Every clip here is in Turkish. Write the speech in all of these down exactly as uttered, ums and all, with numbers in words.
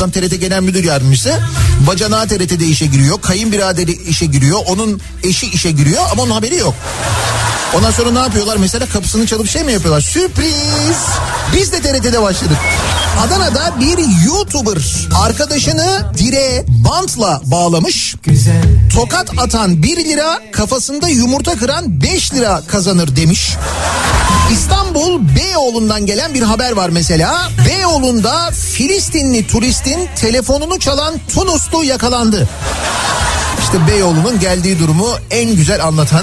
Adam T R T Genel Müdür Yardımcısı. Bacanağı T R T'de işe giriyor. Kayınbiraderi işe giriyor. Onun eşi işe giriyor ama onun haberi yok. Ondan sonra ne yapıyorlar? Mesela kapısını çalıp şey mi yapıyorlar? Sürpriz! Biz de T R T'de başladık. Adana'da bir YouTuber arkadaşını direğe bantla bağlamış. Tokat atan bir lira, kafasında yumurta kıran beş lira kazanır demiş. İstanbul Beyoğlu'ndan gelen bir haber var mesela. Beyoğlu'nda Filistinli turistin telefonunu çalan Tunuslu yakalandı. İşte Beyoğlu'nun geldiği durumu en güzel anlatan...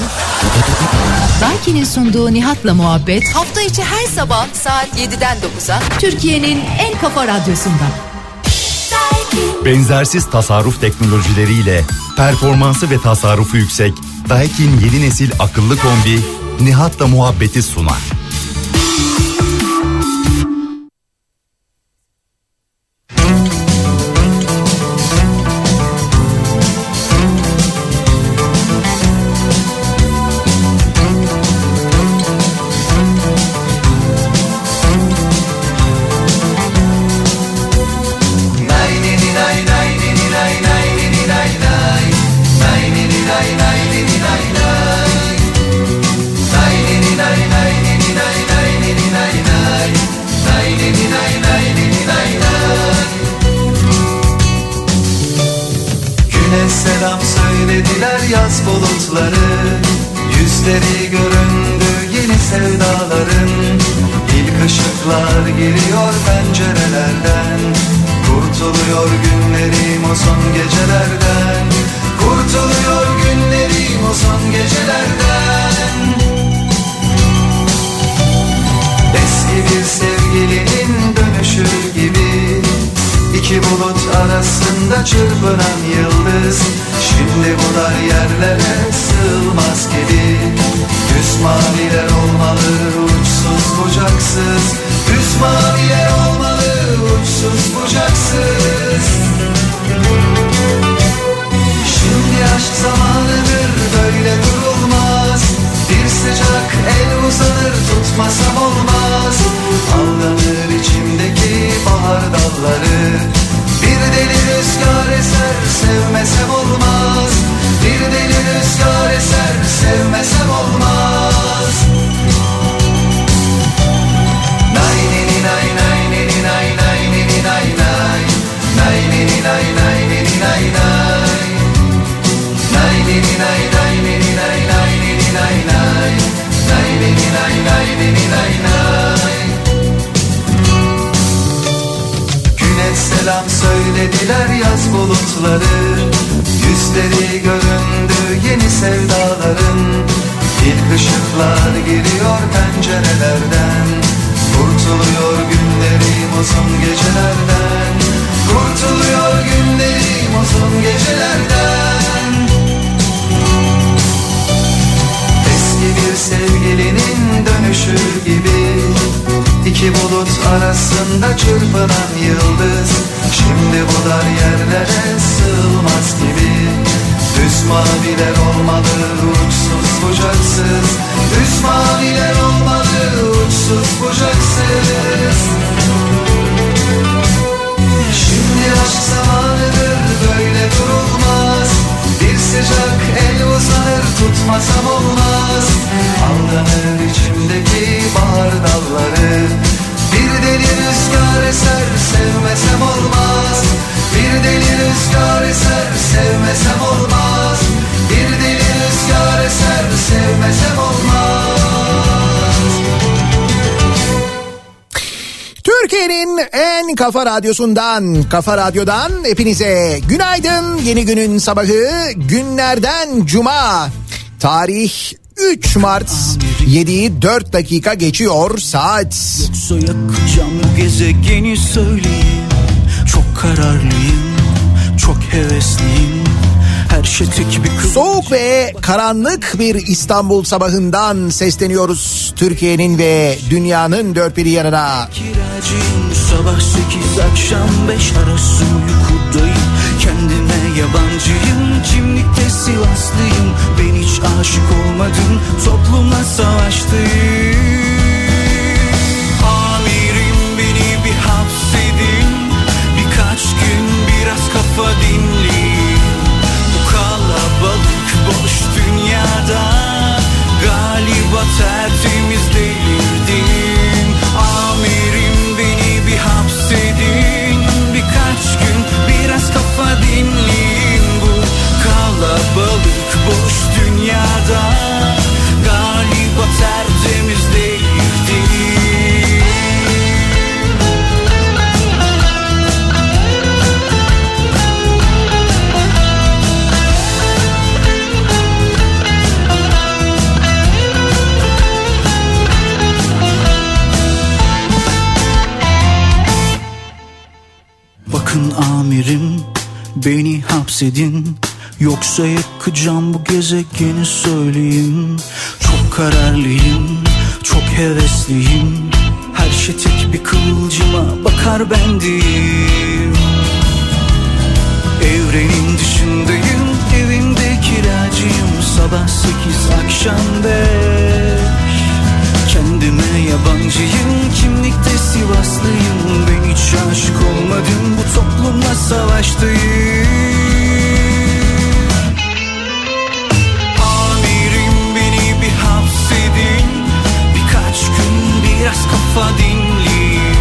Daikin'in sunduğu Nihat'la muhabbet hafta içi her sabah saat yediden dokuza Türkiye'nin en kafa radyosunda. Benzersiz tasarruf teknolojileriyle performansı ve tasarrufu yüksek Daikin yeni nesil akıllı kombi Nihat'la muhabbeti sunar. Kafa Radyosu'ndan, Kafa Radyo'dan hepinize günaydın. Yeni günün sabahı günlerden cuma. Tarih üç Mart, yediyi dört dakika geçiyor saat. Yoksa yakacağım gezegeni söyleyeyim. Çok kararlıyım, çok hevesliyim. Her şey tek bir kılıç. Soğuk ve karanlık bir İstanbul sabahından sesleniyoruz Türkiye'nin ve dünyanın dört bir yanına. Sabah sekiz akşam beş arası uykudayım. Kendime yabancıyım, kimlikte Sivaslıyım. Ben hiç aşık olmadım, toplumla savaştayım. Amirim beni bir hapsedin, birkaç gün Bakın amirim, beni hapsedin, yoksa yakacağım bu gezegeni söyleyeyim. Çok kararlıyım, çok hevesliyim, her şey tek bir kıvılcıma bakar bendeyim. Evrenin dışındayım, evimde kiracıyım, sabah sekiz akşam beş. Kendime yabancıyım, kimlikte Sivaslıyım, ben hiç aşık olmadım, bu toplumla savaştayım. Amirim beni bir hapsedin, birkaç gün biraz kafa dinleyeyim.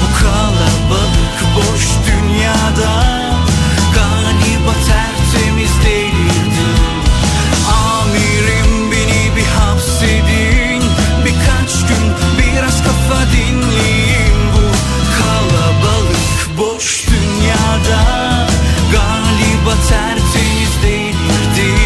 Bu kalabalık boş dünyada galiba tertemiz değildim. Amirim beni bir hapsedin, birkaç gün biraz kafa dinleyeyim. Bu kalabalık boş dünyada galiba tertemiz değildim.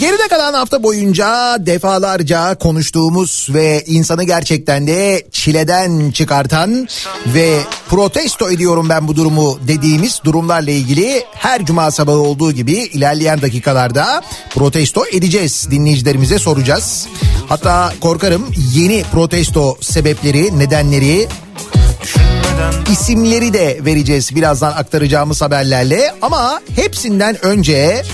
Geride kalan hafta boyunca defalarca konuştuğumuz ve insanı gerçekten de çileden çıkartan ve protesto ediyorum ben bu durumu dediğimiz durumlarla ilgili her cuma sabahı olduğu gibi ilerleyen dakikalarda protesto edeceğiz. Dinleyicilerimize soracağız. Hatta korkarım yeni protesto sebepleri, nedenleri, isimleri de vereceğiz birazdan aktaracağımız haberlerle. Ama hepsinden önce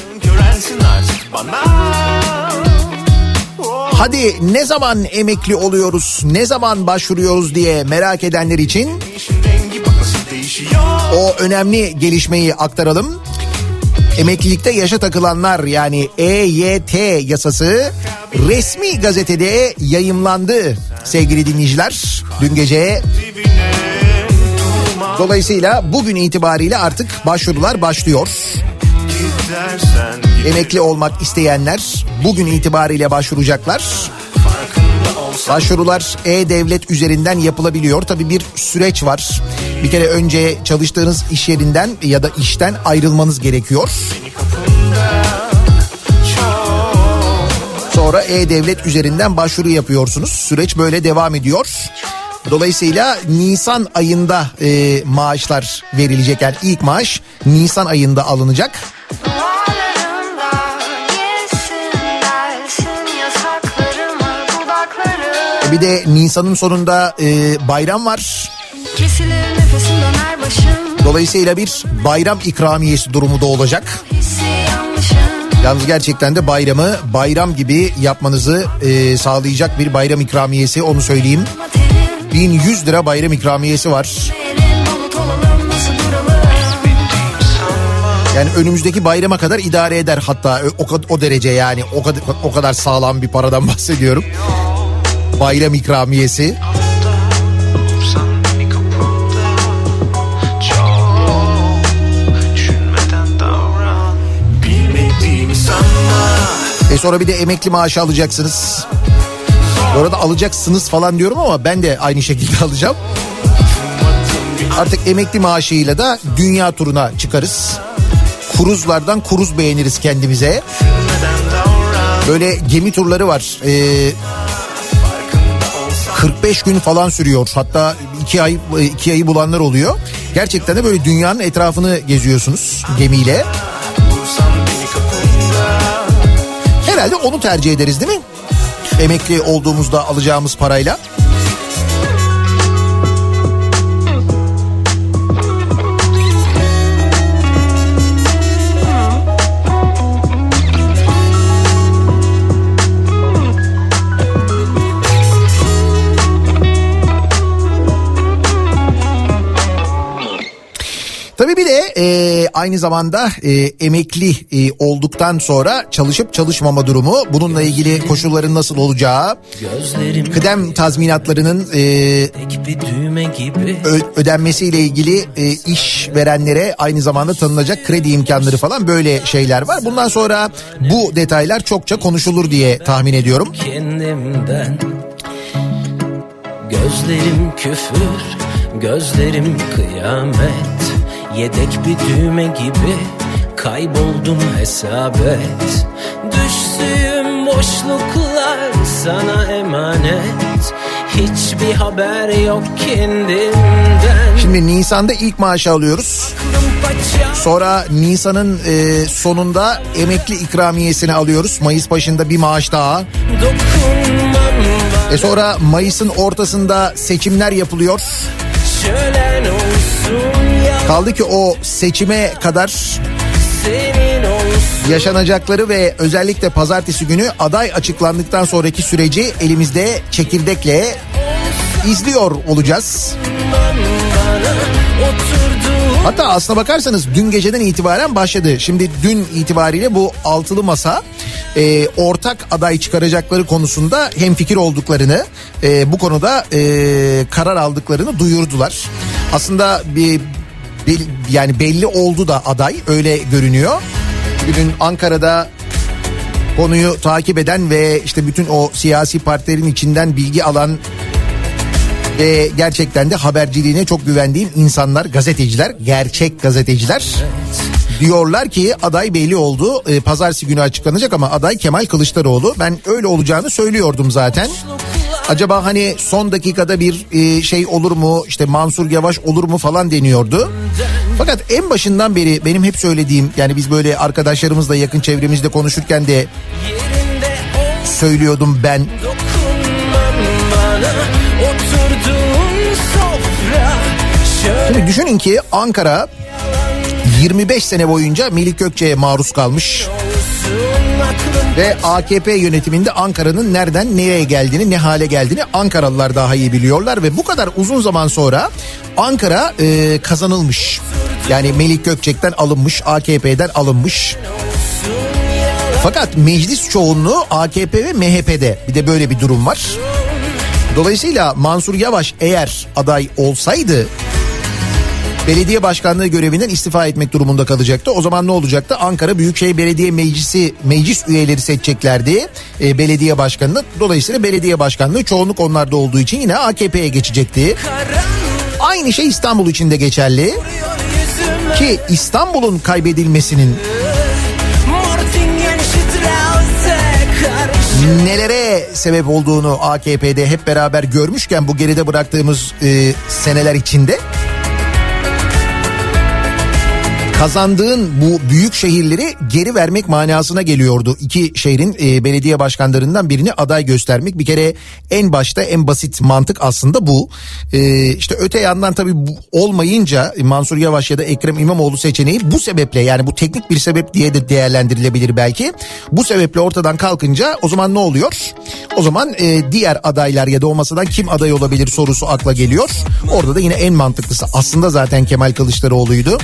hadi ne zaman emekli oluyoruz, ne zaman başvuruyoruz diye merak edenler için o önemli gelişmeyi aktaralım. Emeklilikte yaşa takılanlar, yani E Y T yasası resmi gazetede yayımlandı sevgili dinleyiciler dün gece. Dolayısıyla bugün itibariyle artık başvurular başlıyor. Emekli olmak isteyenler bugün itibariyle başvuracaklar. Başvurular e-devlet üzerinden yapılabiliyor. Tabii bir süreç var. Bir kere önce çalıştığınız iş yerinden ya da işten ayrılmanız gerekiyor. Sonra e-devlet üzerinden başvuru yapıyorsunuz. Süreç böyle devam ediyor. Dolayısıyla Nisan ayında e, maaşlar verilecek. Yani ilk maaş Nisan ayında alınacak. Bir de Nisan'ın sonunda e, bayram var. Dolayısıyla bir bayram ikramiyesi durumu da olacak. Yalnız gerçekten de bayramı bayram gibi yapmanızı e, sağlayacak bir bayram ikramiyesi, onu söyleyeyim. bin yüz lira bayram ikramiyesi var. Yani önümüzdeki bayrama kadar idare eder, hatta o, o derece, yani o kadar, o kadar sağlam bir paradan bahsediyorum. Bayram ikramiyesi. E sonra bir de emekli maaşı alacaksınız. Bu arada alacaksınız falan diyorum ama ben de aynı şekilde alacağım. Artık emekli maaşıyla da dünya turuna çıkarız. Kuruzlardan kuruz beğeniriz kendimize. Böyle gemi turları var. Ee, kırk beş gün falan sürüyor. Hatta iki ay iki ayı bulanlar oluyor. Gerçekten de böyle dünyanın etrafını geziyorsunuz gemiyle. Herhalde onu tercih ederiz, değil mi? Emekli olduğumuzda alacağımız parayla. Tabii bir de e, aynı zamanda e, emekli e, olduktan sonra çalışıp çalışmama durumu, bununla ilgili koşulların nasıl olacağı, kıdem tazminatlarının e, ödenmesiyle ilgili e, iş verenlere aynı zamanda tanınacak kredi imkanları falan, böyle şeyler var. Bundan sonra bu detaylar çokça konuşulur diye tahmin ediyorum. Kendimden gözlerim küfür, gözlerim kıyamet. Yedek bir düğme gibi kayboldum, hesap et. Düştüğüm boşluklar sana emanet. Hiçbir haber yok kendimden. Şimdi Nisan'da ilk maaşı alıyoruz. Sonra Nisan'ın e, sonunda emekli ikramiyesini alıyoruz. Mayıs başında bir maaş daha. E sonra Mayıs'ın ortasında seçimler yapılıyor. Kaldı ki o seçime kadar yaşanacakları ve özellikle pazartesi günü aday açıklandıktan sonraki süreci elimizde çekirdekle izliyor olacağız. Hatta aslına bakarsanız dün geceden itibaren başladı. Şimdi dün itibariyle bu altılı masa e, ortak aday çıkaracakları konusunda hemfikir olduklarını, e, bu konuda e, karar aldıklarını duyurdular. Aslında bir, bir yani belli oldu da aday, öyle görünüyor. Bugün Ankara'da konuyu takip eden ve işte bütün o siyasi partilerin içinden bilgi alan ve gerçekten de haberciliğine çok güvendiğim insanlar, gazeteciler, gerçek gazeteciler diyorlar ki aday belli oldu. E, pazartesi günü açıklanacak ama aday Kemal Kılıçdaroğlu. Ben öyle olacağını söylüyordum zaten. Acaba hani son dakikada bir e, şey olur mu, işte Mansur Yavaş olur mu falan deniyordu. Fakat en başından beri benim hep söylediğim, yani biz böyle arkadaşlarımızla, yakın çevremizle konuşurken de söylüyordum ben. Şimdi düşünün ki Ankara yirmi beş sene boyunca Melih Gökçek'e maruz kalmış ve A K P yönetiminde Ankara'nın nereden nereye geldiğini, ne hale geldiğini Ankaralılar daha iyi biliyorlar ve bu kadar uzun zaman sonra Ankara e, kazanılmış. Yani Melih Gökçek'ten alınmış, A K P'den alınmış. Fakat meclis çoğunluğu A K P ve M H P'de, bir de böyle bir durum var. Dolayısıyla Mansur Yavaş eğer aday olsaydı belediye başkanlığı görevinden istifa etmek durumunda kalacaktı. O zaman ne olacaktı? Ankara Büyükşehir Belediye Meclisi meclis üyeleri seçeceklerdi e, belediye başkanını. Dolayısıyla belediye başkanlığı çoğunluk onlarda olduğu için yine A K P'ye geçecekti. Aynı şey İstanbul için de geçerli. Ki İstanbul'un kaybedilmesinin nelere sebep olduğunu A K P'de hep beraber görmüşken, bu geride bıraktığımız e, seneler içinde kazandığın bu büyük şehirleri geri vermek manasına geliyordu. İki şehrin e, belediye başkanlarından birini aday göstermek. Bir kere en başta en basit mantık aslında bu. E, işte öte yandan tabii olmayınca Mansur Yavaş ya da Ekrem İmamoğlu seçeneği bu sebeple, yani bu teknik bir sebep diye de değerlendirilebilir belki. Bu sebeple ortadan kalkınca o zaman ne oluyor? O zaman e, diğer adaylar ya da o masadan kim aday olabilir sorusu akla geliyor. Orada da yine en mantıklısı aslında zaten Kemal Kılıçdaroğlu'ydu.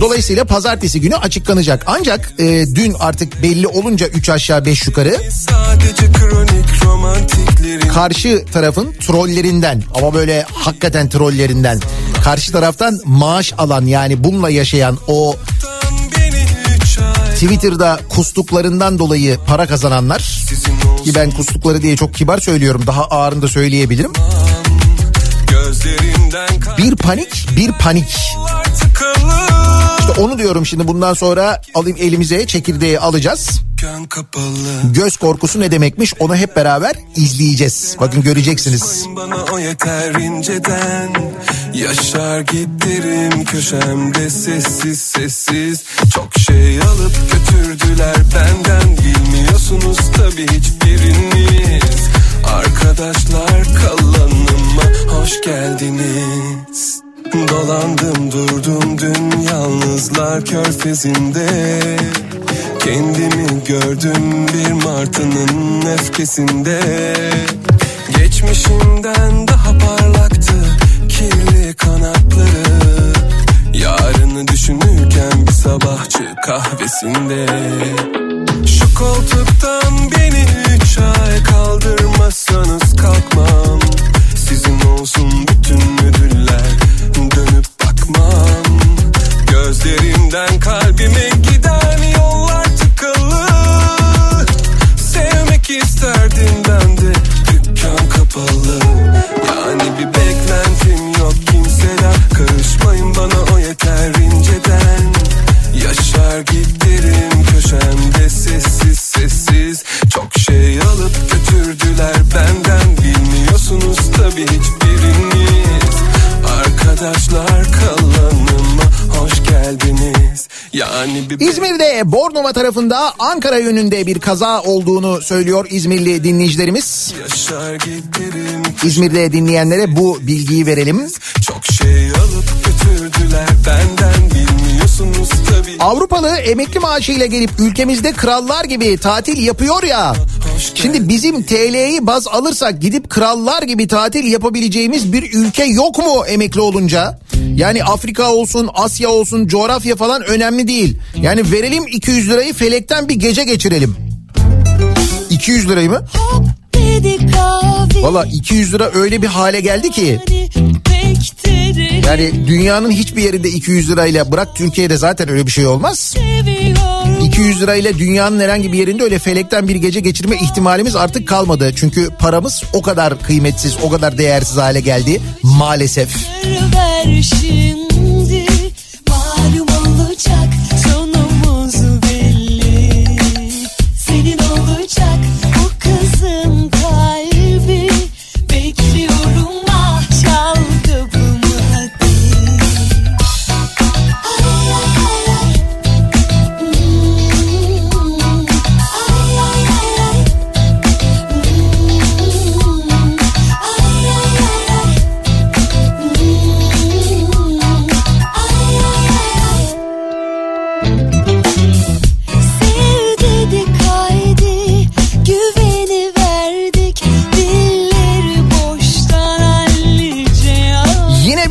Dolayısıyla pazartesi günü açıklanacak. Ancak e, dün artık belli olunca üç aşağı beş yukarı karşı tarafın trollerinden, ama böyle hakikaten trollerinden, karşı taraftan maaş alan, yani bununla yaşayan, o Twitter'da kustuklarından dolayı para kazananlar, ki ben kustukları diye çok kibar söylüyorum, daha ağırını da söyleyebilirim. Bir panik, bir panik. İşte onu diyorum, şimdi bundan sonra alayım elimize, çekirdeği alacağız. Göz korkusu ne demekmiş, onu hep beraber izleyeceğiz. Bakın göreceksiniz. Bana o yeter inceden. Yaşar giderim köşemde sessiz sessiz. Çok şey alıp götürdüler benden. Bilmiyorsunuz tabii hiçbiriniz. Arkadaşlar kalanıma hoş geldiniz. Dolandım durdum dün yalnızlar körfezinde. Kendimi gördüm bir martının öfkesinde. Geçmişimden daha parlaktı kirli kanatları. Yarını düşünürken bir sabahçı kahvesinde. Şu koltuktan beni üç ay kaldırmazsanız kalkmam. Sizin olsun bütün ödüller, dönüp bakmam. Gözlerimden kalbime giden yollar tıkalı. Sevmek isterdim ben de, dükkan kapalı. Yani bir beklentim yok kimseden. Karışmayın bana o yeter inceden. Yaşar giderim köşemde sessiz sessiz. İzmir'de Bornova tarafında Ankara yönünde bir kaza olduğunu söylüyor İzmirli dinleyicilerimiz. İzmir'de dinleyenlere bu bilgiyi verelim. Çok şey alıp götürdüler benden, bilmiyorsunuz tabii. Avrupalı emekli maaşıyla gelip ülkemizde krallar gibi tatil yapıyor ya. Şimdi bizim T L'yi baz alırsak gidip krallar gibi tatil yapabileceğimiz bir ülke yok mu emekli olunca? Yani Afrika olsun, Asya olsun, coğrafya falan önemli değil. Yani verelim iki yüz lirayı, felekten bir gece geçirelim. iki yüz lirayı mı? Valla iki yüz lira öyle bir hale geldi ki. Yani dünyanın hiçbir yerinde iki yüz lirayla, bırak Türkiye'de zaten öyle bir şey olmaz. iki yüz lirayla dünyanın herhangi bir yerinde öyle felekten bir gece geçirme ihtimalimiz artık kalmadı. Çünkü paramız o kadar kıymetsiz, o kadar değersiz hale geldi maalesef.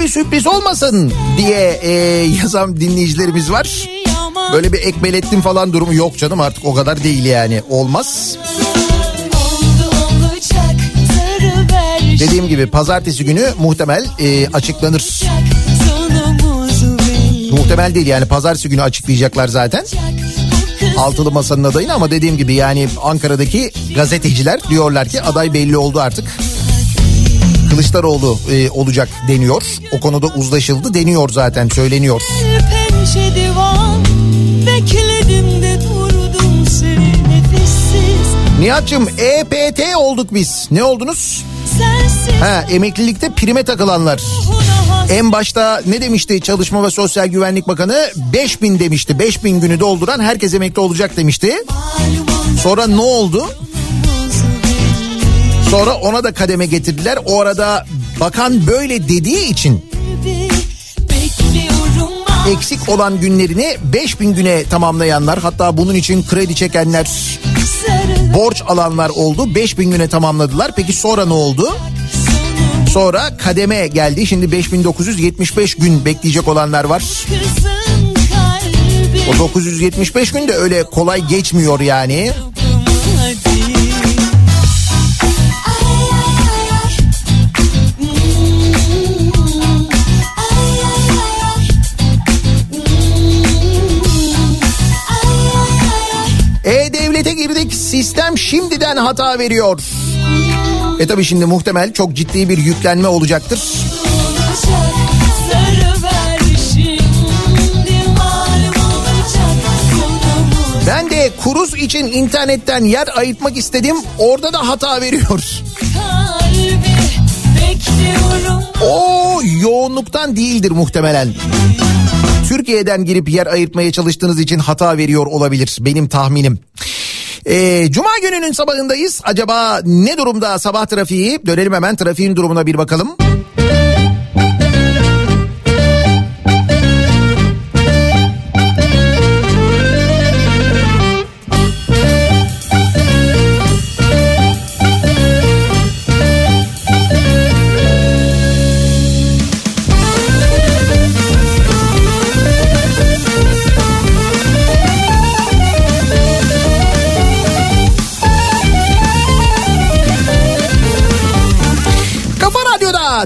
Sürpriz olmasın diye e, yazan dinleyicilerimiz var. Böyle bir ekmelettim falan durumu yok canım, artık o kadar değil yani, olmaz. Dediğim gibi pazartesi günü muhtemel e, açıklanır. Muhtemel değil yani, pazartesi günü açıklayacaklar zaten. Altılı Masa'nın adayını, ama dediğim gibi yani Ankara'daki gazeteciler diyorlar ki aday belli oldu artık. Kılıçdaroğlu e, olacak deniyor. O konuda uzlaşıldı deniyor zaten, söyleniyor. Nihat'cığım, E P T olduk biz. Ne oldunuz? Ha, emeklilikte prime takılanlar. En başta ne demişti Çalışma ve Sosyal Güvenlik Bakanı? beş bin demişti. beş bin günü dolduran herkes emekli olacak demişti. Sonra ne oldu? Sonra ona da kademe getirdiler. O arada bakan böyle dediği için eksik olan günlerini beş bin güne tamamlayanlar, hatta bunun için kredi çekenler, borç alanlar oldu. beş bin güne tamamladılar. Peki sonra ne oldu? Sonra kademe geldi. Şimdi beş bin dokuz yüz yetmiş beş gün bekleyecek olanlar var. O dokuz yüz yetmiş beş gün de öyle kolay geçmiyor yani. E-Devlet'e girdik, sistem şimdiden hata veriyor. E tabi şimdi muhtemel çok ciddi bir yüklenme olacaktır. Ben de kuruz için internetten yer ayırtmak istedim, orada da hata veriyor. O yoğunluktan değildir muhtemelen. Türkiye'den girip yer ayırtmaya çalıştığınız için hata veriyor olabilir, benim tahminim. Ee, Cuma gününün sabahındayız. Acaba ne durumda sabah trafiği? Dönelim hemen trafiğin durumuna bir bakalım.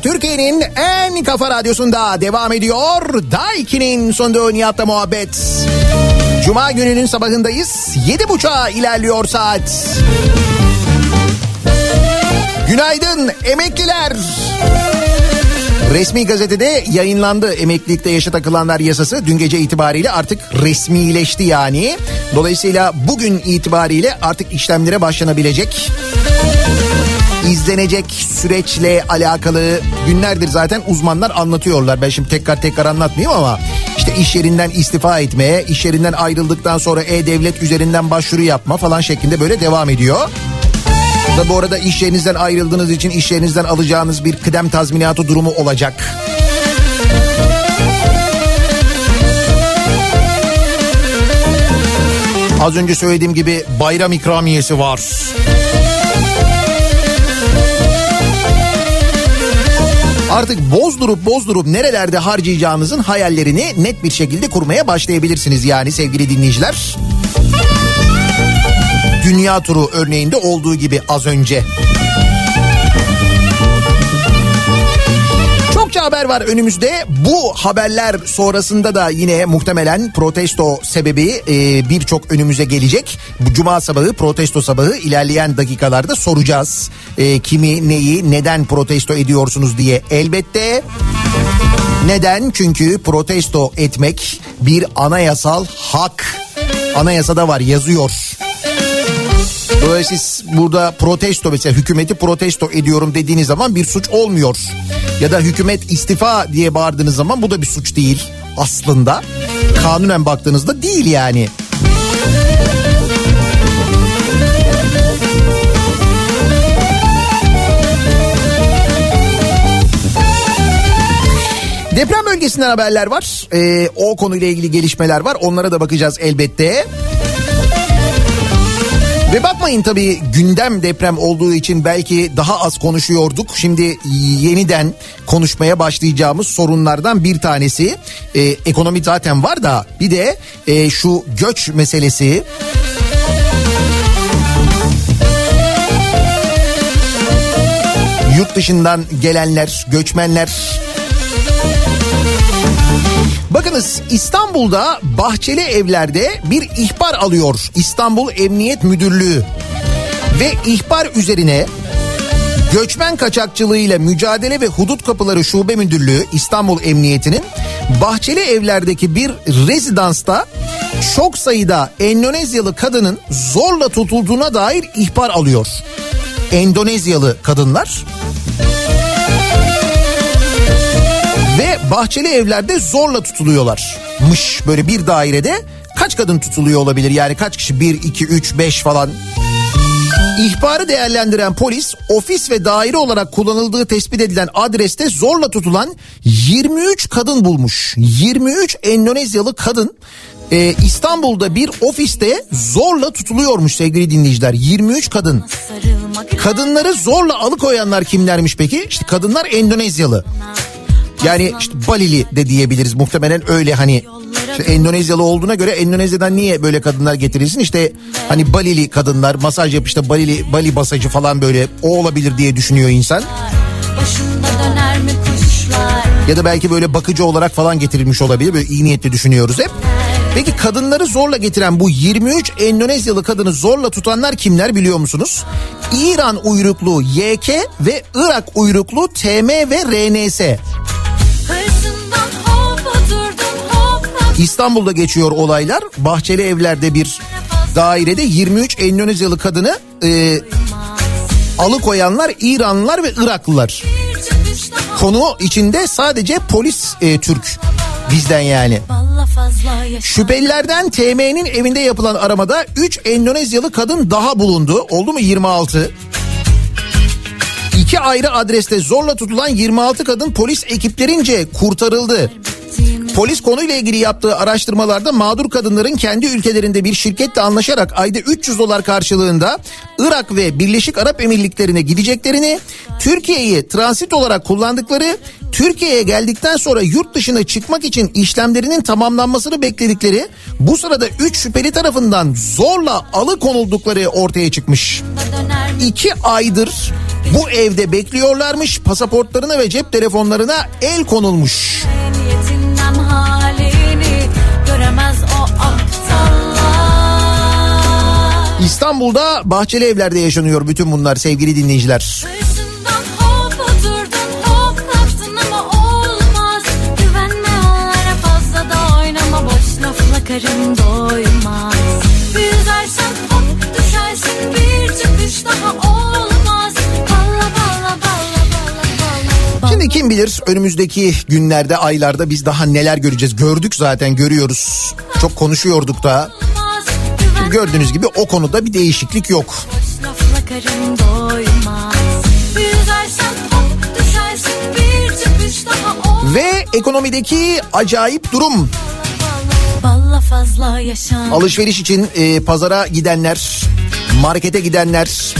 Türkiye'nin en kafa radyosunda devam ediyor. Daikin'in sonunda Nihat'la muhabbet. Cuma gününün sabahındayız. Yedi buçuğa ilerliyor saat. Günaydın emekliler. Resmi gazetede yayınlandı emeklilikte yaşa takılanlar yasası. Dün gece itibariyle artık resmileşti yani. Dolayısıyla bugün itibariyle artık işlemlere başlanabilecek. izlenecek süreçle alakalı günlerdir zaten uzmanlar anlatıyorlar. Ben şimdi tekrar tekrar anlatmayayım ama işte iş yerinden istifa etmeye, iş yerinden ayrıldıktan sonra e-devlet üzerinden başvuru yapma falan şeklinde böyle devam ediyor. Da bu arada iş yerinizden ayrıldığınız için iş yerinizden alacağınız bir kıdem tazminatı durumu olacak. Az önce söylediğim gibi bayram ikramiyesi var. Artık bozdurup bozdurup nerelerde harcayacağınızın hayallerini net bir şekilde kurmaya başlayabilirsiniz yani sevgili dinleyiciler. Dünya turu örneğinde olduğu gibi az önce. Çokça haber var önümüzde. Bu haberler sonrasında da yine muhtemelen protesto sebebi e, birçok önümüze gelecek. Bu cuma sabahı, protesto sabahı ilerleyen dakikalarda soracağız. E, kimi, neyi, neden protesto ediyorsunuz diye elbette. Neden? Çünkü protesto etmek bir anayasal hak. Anayasada var, yazıyor. Dolayısıyla siz burada protesto, mesela hükümeti protesto ediyorum dediğiniz zaman bir suç olmuyor. Ya da hükümet istifa diye bağırdığınız zaman bu da bir suç değil aslında. Kanunen baktığınızda değil yani. Deprem bölgesinden haberler var. Ee, o konuyla ilgili gelişmeler var. Onlara da bakacağız elbette. Ve bakmayın tabii gündem deprem olduğu için belki daha az konuşuyorduk. Şimdi yeniden konuşmaya başlayacağımız sorunlardan bir tanesi e, ekonomi zaten var da bir de e, şu göç meselesi. Yurt dışından gelenler, göçmenler. Bakınız İstanbul'da bahçeli evlerde bir ihbar alıyor İstanbul Emniyet Müdürlüğü ve ihbar üzerine göçmen kaçakçılığıyla mücadele ve hudut kapıları şube müdürlüğü İstanbul Emniyeti'nin bahçeli evlerdeki bir rezidansta çok sayıda Endonezyalı kadının zorla tutulduğuna dair ihbar alıyor. Endonezyalı kadınlar. Ve bahçeli evlerde zorla tutuluyorlarmış. Böyle bir dairede kaç kadın tutuluyor olabilir? Yani kaç kişi? bir, iki, üç, beş falan. İhbarı değerlendiren polis ofis ve daire olarak kullanıldığı tespit edilen adreste zorla tutulan yirmi üç kadın bulmuş. yirmi üç Endonezyalı kadın e, İstanbul'da bir ofiste zorla tutuluyormuş sevgili dinleyiciler. yirmi üç kadın. Kadınları zorla alıkoyanlar kimlermiş peki? İşte kadınlar Endonezyalı. Yani işte Balili de diyebiliriz muhtemelen, öyle hani işte Endonezyalı olduğuna göre Endonezya'dan niye böyle kadınlar getirilsin, işte hani Balili kadınlar masaj yap, işte Balili Bali masajı falan, böyle o olabilir diye düşünüyor insan. Ya da belki böyle bakıcı olarak falan getirilmiş olabilir, böyle iyi niyetli düşünüyoruz hep. Peki kadınları zorla getiren bu yirmi üç Endonezyalı kadını zorla tutanlar kimler biliyor musunuz? İran uyruklu Y K ve Irak uyruklu T M ve R N S. İstanbul'da geçiyor olaylar. Bahçeli evlerde bir dairede yirmi üç Endonezyalı kadını e, alıkoyanlar İranlılar ve Iraklılar. Konu içinde sadece polis e, Türk bizden yani. Şüphelilerden T M'nin evinde yapılan aramada üç Endonezyalı kadın daha bulundu. Oldu mu yirmi altı? İki ayrı adreste zorla tutulan yirmi altı kadın polis ekiplerince kurtarıldı. Polis konuyla ilgili yaptığı araştırmalarda mağdur kadınların kendi ülkelerinde bir şirketle anlaşarak ayda üç yüz dolar karşılığında Irak ve Birleşik Arap Emirlikleri'ne gideceklerini, Türkiye'yi transit olarak kullandıkları, Türkiye'ye geldikten sonra yurt dışına çıkmak için işlemlerinin tamamlanmasını bekledikleri, bu sırada üç şüpheli tarafından zorla alıkonuldukları ortaya çıkmış. İki aydır bu evde bekliyorlarmış, pasaportlarına ve cep telefonlarına el konulmuş. İstanbul'da bahçeli evlerde yaşanıyor bütün bunlar sevgili dinleyiciler. Kim bilir önümüzdeki günlerde, aylarda biz daha neler göreceğiz. Gördük zaten, görüyoruz. Çok konuşuyorduk da. Şimdi gördüğünüz gibi o konuda bir değişiklik yok. Ve ekonomideki acayip durum. Alışveriş için e, pazara gidenler, markete gidenler,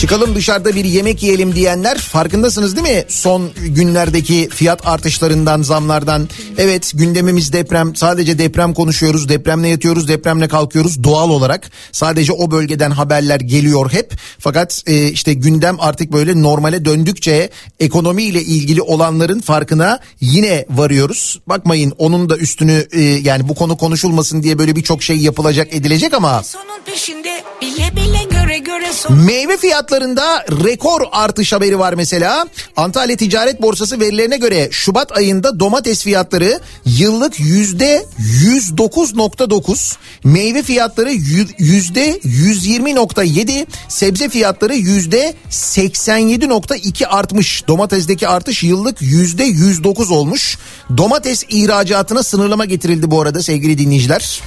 çıkalım dışarıda bir yemek yiyelim diyenler, farkındasınız değil mi? Son günlerdeki fiyat artışlarından, zamlardan. Evet, gündemimiz deprem, sadece deprem konuşuyoruz, depremle yatıyoruz, depremle kalkıyoruz doğal olarak. Sadece o bölgeden haberler geliyor hep. Fakat e, işte gündem artık böyle normale döndükçe ekonomiyle ilgili olanların farkına yine varıyoruz. Bakmayın onun da üstünü e, yani bu konu konuşulmasın diye böyle birçok şey yapılacak, edilecek ama. Sonun peşinde bile bile göre göre son... Meyve fiyatı fiyatlarında rekor artış haberi var mesela. Antalya Ticaret Borsası verilerine göre Şubat ayında domates fiyatları yıllık yüzde yüz dokuz virgül dokuz, meyve fiyatları yüzde yüz yirmi virgül yedi, sebze fiyatları yüzde seksen yedi virgül iki artmış. Domatesdeki artış yıllık yüzde yüz dokuz olmuş. Domates ihracatına sınırlama getirildi bu arada sevgili dinleyiciler.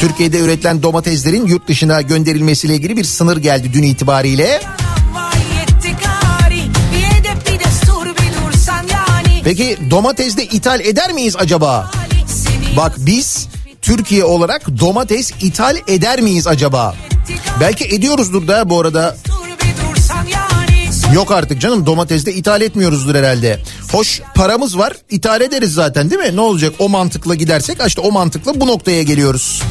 Türkiye'de üretilen domateslerin yurt dışına gönderilmesiyle ilgili bir sınır geldi dün itibariyle. Peki domatesde ithal eder miyiz acaba? Bak biz Türkiye olarak domates ithal eder miyiz acaba? Belki ediyoruzdur da bu arada. Yok artık canım, domatesde ithal etmiyoruzdur herhalde. Hoş, paramız var, ithal ederiz zaten değil mi? Ne olacak o mantıkla gidersek, işte o mantıkla bu noktaya geliyoruz.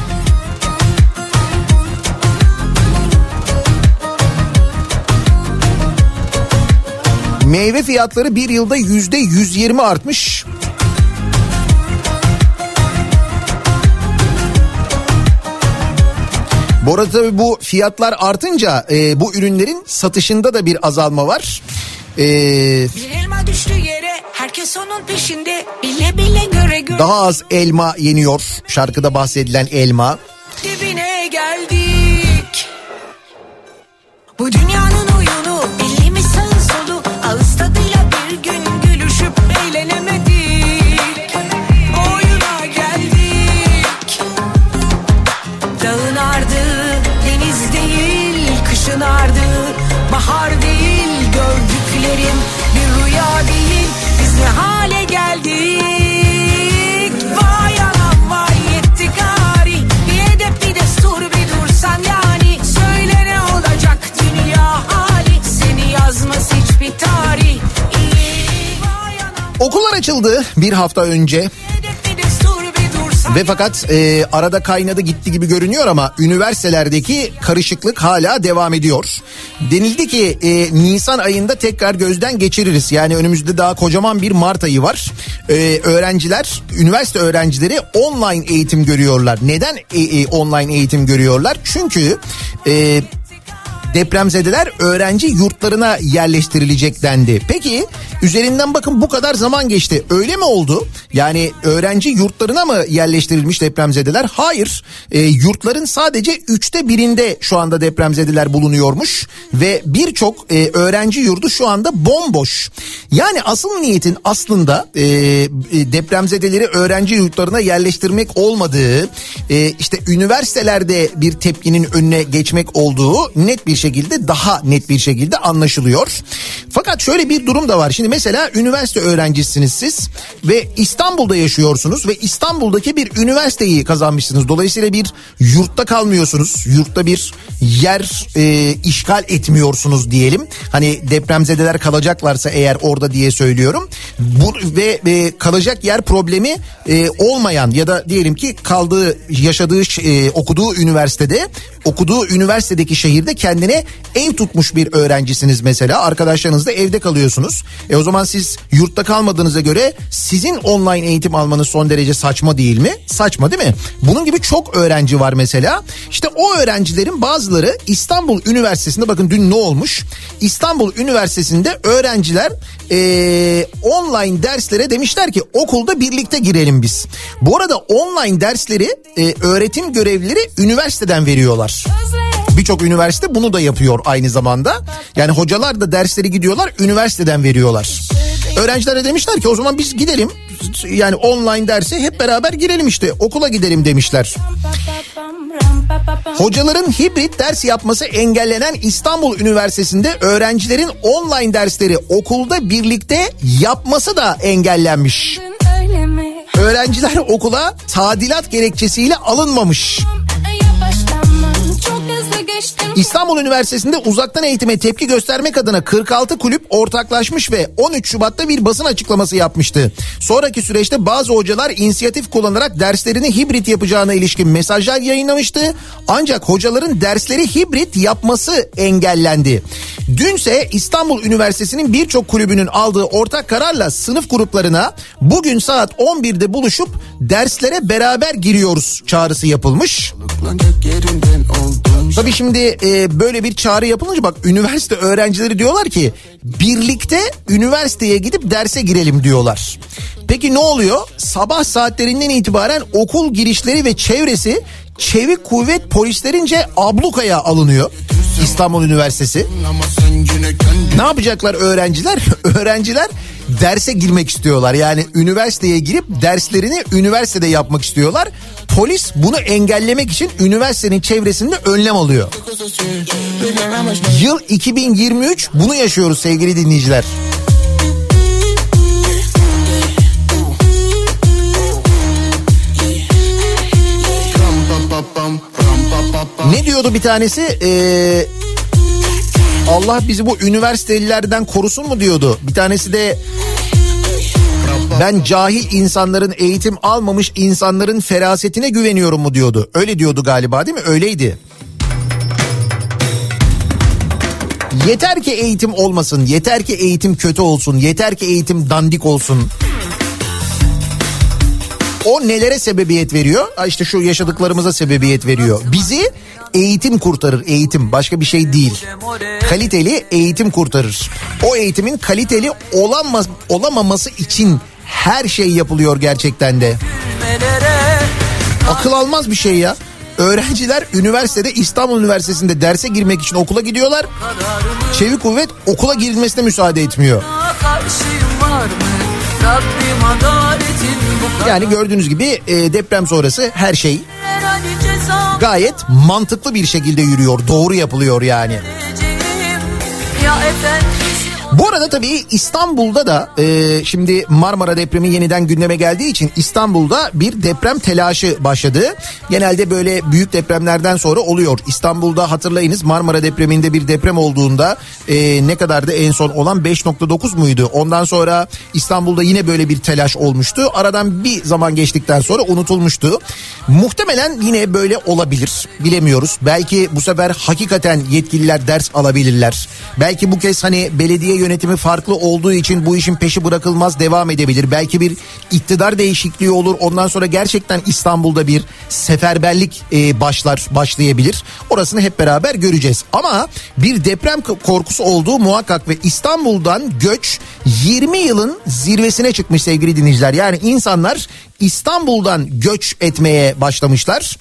Meyve fiyatları bir yılda yüzde yüz yirmi artmış. Bu arada tabii bu fiyatlar artınca e, bu ürünlerin satışında da bir azalma var. E, bir elma düştü yere, herkes onun peşinde, bile bile göre göre. Daha az elma yeniyor, şarkıda bahsedilen elma. Dibine geldik. Bu dünyanın oyunu, bildiğimiz sağın solu, ağız tadıyla bir gün gülüşüp eğlenemedik. Ardı, bahar değil, gördüklerim bir rüya değil, biz ne hale geldik. Vay anam vay yetti gari, bir edep bir destur bir dursan yani, söyle ne olacak dünya hali, seni yazmaz hiçbir tarih. Okullar açıldı bir hafta önce. Ve fakat e, arada kaynadı gitti gibi görünüyor ama üniversitelerdeki karışıklık hala devam ediyor. Denildi ki e, Nisan ayında tekrar gözden geçiririz. Yani önümüzde daha kocaman bir Mart ayı var. E, öğrenciler, üniversite öğrencileri online eğitim görüyorlar. Neden e, e, online eğitim görüyorlar? Çünkü... E, depremzedeler öğrenci yurtlarına yerleştirilecek dendi. Peki üzerinden bakın bu kadar zaman geçti. Öyle mi oldu? Yani öğrenci yurtlarına mı yerleştirilmiş depremzedeler? Hayır. E, yurtların sadece üçte birinde şu anda depremzedeler bulunuyormuş. Ve birçok e, öğrenci yurdu şu anda bomboş. Yani asıl niyetin aslında e, depremzedeleri öğrenci yurtlarına yerleştirmek olmadığı, e, işte üniversitelerde bir tepkinin önüne geçmek olduğu net bir şekilde, daha net bir şekilde anlaşılıyor. Fakat şöyle bir durum da var. Şimdi mesela üniversite öğrencisiniz siz ve İstanbul'da yaşıyorsunuz ve İstanbul'daki bir üniversiteyi kazanmışsınız. Dolayısıyla bir yurtta kalmıyorsunuz. Yurtta bir yer e, işgal etmiyorsunuz diyelim. Hani depremzedeler kalacaklarsa eğer orada diye söylüyorum. Bu, ve e, kalacak yer problemi e, olmayan ya da diyelim ki kaldığı, yaşadığı, e, okuduğu üniversitede, okuduğu üniversitedeki şehirde kendine ev tutmuş bir öğrencisiniz mesela. Arkadaşlarınızla evde kalıyorsunuz. E o zaman siz yurtta kalmadığınıza göre sizin online eğitim almanız son derece saçma değil mi? Saçma değil mi? Bunun gibi çok öğrenci var mesela. İşte o öğrencilerin bazıları İstanbul Üniversitesi'nde, bakın dün ne olmuş? İstanbul Üniversitesi'nde öğrenciler ee, online derslere demişler ki okulda birlikte girelim biz. Bu arada online dersleri e, öğretim görevlileri üniversiteden veriyorlar. Özle. Birçok üniversite bunu da yapıyor aynı zamanda. Yani hocalar da dersleri gidiyorlar, üniversiteden veriyorlar. Öğrencilere demişler ki o zaman biz gidelim, yani online derse hep beraber girelim işte, okula gidelim demişler. Hocaların hibrit ders yapması engellenen İstanbul Üniversitesi'nde öğrencilerin online dersleri okulda birlikte yapması da engellenmiş. Öğrenciler okula tadilat gerekçesiyle alınmamış. İstanbul Üniversitesi'nde uzaktan eğitime tepki göstermek adına kırk altı kulüp ortaklaşmış ve on üç Şubat'ta bir basın açıklaması yapmıştı. Sonraki süreçte bazı hocalar inisiyatif kullanarak derslerini hibrit yapacağına ilişkin mesajlar yayınlamıştı. Ancak hocaların dersleri hibrit yapması engellendi. Dünse İstanbul Üniversitesi'nin birçok kulübünün aldığı ortak kararla sınıf gruplarına bugün saat on birde buluşup derslere beraber giriyoruz çağrısı yapılmış. Tabii şimdi e, böyle bir çağrı yapılınca bak üniversite öğrencileri diyorlar ki birlikte üniversiteye gidip derse girelim diyorlar. Peki ne oluyor? Sabah saatlerinden itibaren okul girişleri ve çevresi çevik kuvvet polislerince ablukaya alınıyor İstanbul Üniversitesi. Ne yapacaklar öğrenciler? Öğrenciler derse girmek istiyorlar. Yani üniversiteye girip derslerini üniversitede yapmak istiyorlar. Polis bunu engellemek için üniversitenin çevresinde önlem alıyor. Yıl iki bin yirmi üç, bunu yaşıyoruz sevgili dinleyiciler. Ne diyordu bir tanesi? Ee, Allah bizi bu üniversitelilerden korusun mu diyordu. Bir tanesi de ben cahil insanların, eğitim almamış insanların ferasetine güveniyorum mu diyordu. Öyle diyordu galiba, değil mi? Öyleydi. Yeter ki eğitim olmasın, yeter ki eğitim kötü olsun, yeter ki eğitim dandik olsun. O nelere sebebiyet veriyor? İşte şu yaşadıklarımıza sebebiyet veriyor. Bizi eğitim kurtarır, eğitim başka bir şey değil. Kaliteli eğitim kurtarır. O eğitimin kaliteli olamaz, olamaması için her şey yapılıyor gerçekten de. Akıl almaz bir şey ya. Öğrenciler üniversitede, İstanbul Üniversitesi'nde derse girmek için okula gidiyorlar. Çevik kuvvet okula girilmesine müsaade etmiyor. Yani gördüğünüz gibi e, deprem sonrası her şey gayet mantıklı bir şekilde yürüyor. Doğru yapılıyor yani. Bu arada tabii İstanbul'da da e, şimdi Marmara depremi yeniden gündeme geldiği için İstanbul'da bir deprem telaşı başladı. Genelde böyle büyük depremlerden sonra oluyor. İstanbul'da hatırlayınız Marmara depreminde bir deprem olduğunda e, ne kadardı en son olan, beş nokta dokuz muydu? Ondan sonra İstanbul'da yine böyle bir telaş olmuştu. Aradan bir zaman geçtikten sonra unutulmuştu. Muhtemelen yine böyle olabilir. Bilemiyoruz. Belki bu sefer hakikaten yetkililer ders alabilirler. Belki bu kez hani belediye yönetimi farklı olduğu için bu işin peşi bırakılmaz, devam edebilir. Belki bir iktidar değişikliği olur. Ondan sonra gerçekten İstanbul'da bir seferberlik e, başlar, başlayabilir. Orasını hep beraber göreceğiz. Ama bir deprem korkusu olduğu muhakkak ve İstanbul'dan göç yirmi yılın zirvesine çıkmış sevgili dinleyiciler. Yani insanlar İstanbul'dan göç etmeye başlamışlar.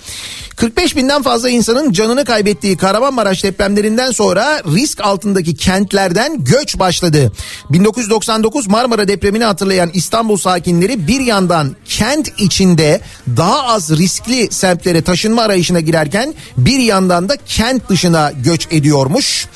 kırk beş binden fazla insanın canını kaybettiği Kahramanmaraş depremlerinden sonra risk altındaki kentlerden göç başladı. bin dokuz yüz doksan dokuz Marmara depremini hatırlayan İstanbul sakinleri bir yandan kent içinde daha az riskli semtlere taşınma arayışına girerken bir yandan da kent dışına göç ediyormuş.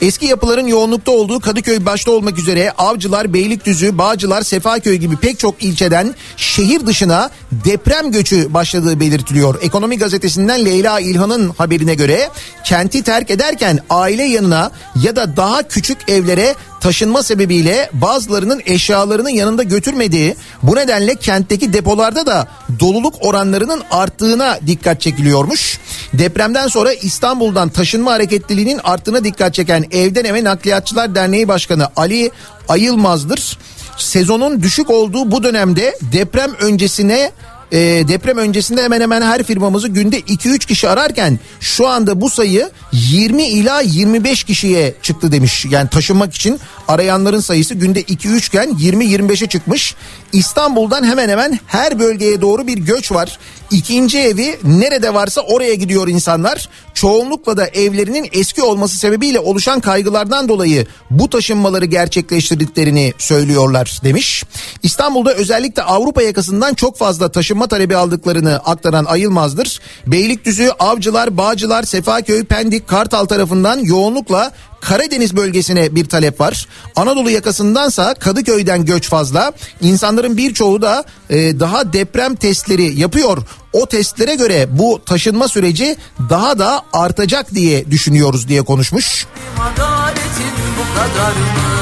Eski yapıların yoğunlukta olduğu Kadıköy başta olmak üzere Avcılar, Beylikdüzü, Bağcılar, Sefaköy gibi pek çok ilçeden şehir dışına deprem göçü başladığı belirtiliyor. Ekonomi gazetesinden Leyla İlhan'ın haberine göre kenti terk ederken aile yanına ya da daha küçük evlere taşınma sebebiyle bazılarının eşyalarının yanında götürmediği, bu nedenle kentteki depolarda da doluluk oranlarının arttığına dikkat çekiliyormuş. Depremden sonra İstanbul'dan taşınma hareketliliğinin arttığına dikkat çeken Evden Eve Nakliyatçılar Derneği Başkanı Ali Ayılmaz'dır. Sezonun düşük olduğu bu dönemde deprem öncesine e, deprem öncesinde hemen hemen her firmamızı günde iki üç kişi ararken şu anda bu sayı yirmi ila yirmi beş kişiye çıktı demiş. Yani taşınmak için arayanların sayısı günde iki üç iken yirmi yirmi beşe çıkmış. İstanbul'dan hemen hemen her bölgeye doğru bir göç var. İkinci evi nerede varsa oraya gidiyor insanlar. Çoğunlukla da evlerinin eski olması sebebiyle oluşan kaygılardan dolayı bu taşınmaları gerçekleştirdiklerini söylüyorlar demiş. İstanbul'da özellikle Avrupa yakasından çok fazla taşınma talebi aldıklarını aktaran Ayılmaz'dır. Beylikdüzü, Avcılar, Bağcılar, Sefaköy, Pendik, Kartal tarafından yoğunlukla Karadeniz bölgesine bir talep var. Anadolu yakasındansa Kadıköy'den göç fazla. İnsanların birçoğu da e, daha deprem testleri yapıyor. O testlere göre bu taşınma süreci daha da artacak diye düşünüyoruz diye konuşmuş. Adaletin bu kadar mı?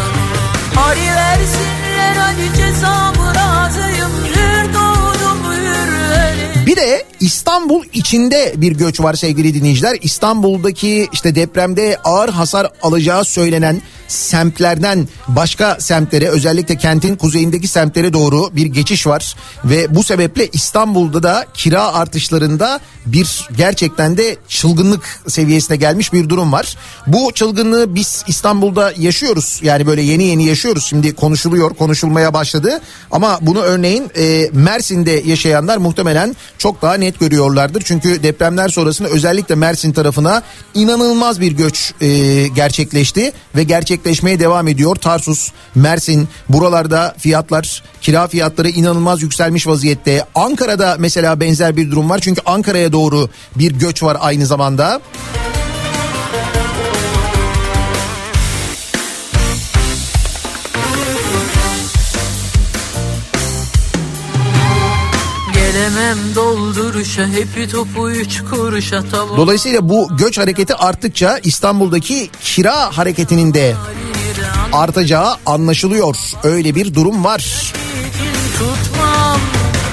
Hari versinler hani cezamı razıyım. Hür doğdum hür öyle. Bir de İstanbul içinde bir göç var sevgili dinleyiciler. İstanbul'daki işte depremde ağır hasar alacağı söylenen semtlerden başka semtlere, özellikle kentin kuzeyindeki semtlere doğru bir geçiş var. Ve bu sebeple İstanbul'da da kira artışlarında bir gerçekten de çılgınlık seviyesine gelmiş bir durum var. Bu çılgınlığı biz İstanbul'da yaşıyoruz. Yani böyle yeni yeni yaşıyoruz. Şimdi konuşuluyor, konuşulmaya başladı. Ama bunu örneğin e, Mersin'de yaşayanlar muhtemelen çok daha net görüyorlardır. Çünkü depremler sonrasında özellikle Mersin tarafına inanılmaz bir göç e, gerçekleşti ve gerçekleşmeye devam ediyor. Tarsus, Mersin, buralarda fiyatlar, kira fiyatları inanılmaz yükselmiş vaziyette. Ankara'da mesela benzer bir durum var. Çünkü Ankara'ya doğru bir göç var aynı zamanda. Dolayısıyla bu göç hareketi arttıkça İstanbul'daki kira hareketinin de artacağı anlaşılıyor. Öyle bir durum var. Tutmam,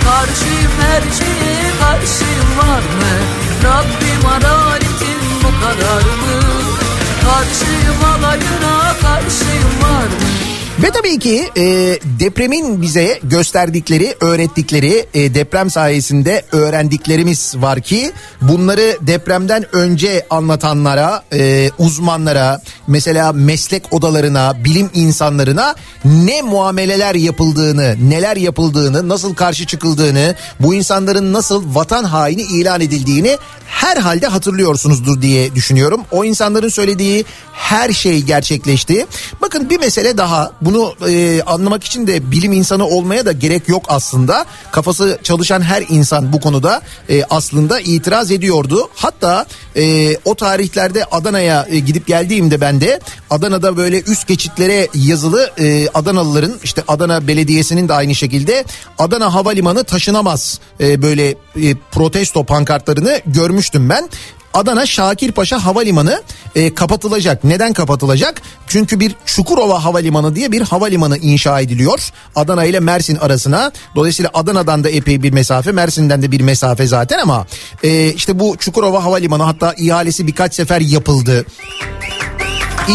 karşıyım her şeye, karşıyım var mı? Rabbim adaletin bu kadar mı? Karşıyım alayına, karşıyım var mı? Ve tabii ki e, depremin bize gösterdikleri, öğrettikleri, e, deprem sayesinde öğrendiklerimiz var ki bunları depremden önce anlatanlara, e, uzmanlara, mesela meslek odalarına, bilim insanlarına ne muameleler yapıldığını, neler yapıldığını, nasıl karşı çıkıldığını, bu insanların nasıl vatan haini ilan edildiğini herhalde hatırlıyorsunuzdur diye düşünüyorum. O insanların söylediği her şey gerçekleşti. Bakın bir mesele daha. Bunu e, anlamak için de bilim insanı olmaya da gerek yok aslında. Kafası çalışan her insan bu konuda e, aslında itiraz ediyordu. Hatta e, o tarihlerde Adana'ya e, gidip geldiğimde ben de Adana'da böyle üst geçitlere yazılı e, Adanalıların, işte Adana Belediyesi'nin de aynı şekilde Adana Havalimanı taşınamaz e, böyle e, protesto pankartlarını görmüştüm ben. Adana Şakirpaşa Havalimanı e, kapatılacak. Neden kapatılacak? Çünkü bir Çukurova Havalimanı diye bir havalimanı inşa ediliyor Adana ile Mersin arasına. Dolayısıyla Adana'dan da epey bir mesafe, Mersin'den de bir mesafe zaten ama e, işte bu Çukurova Havalimanı, hatta ihalesi birkaç sefer yapıldı.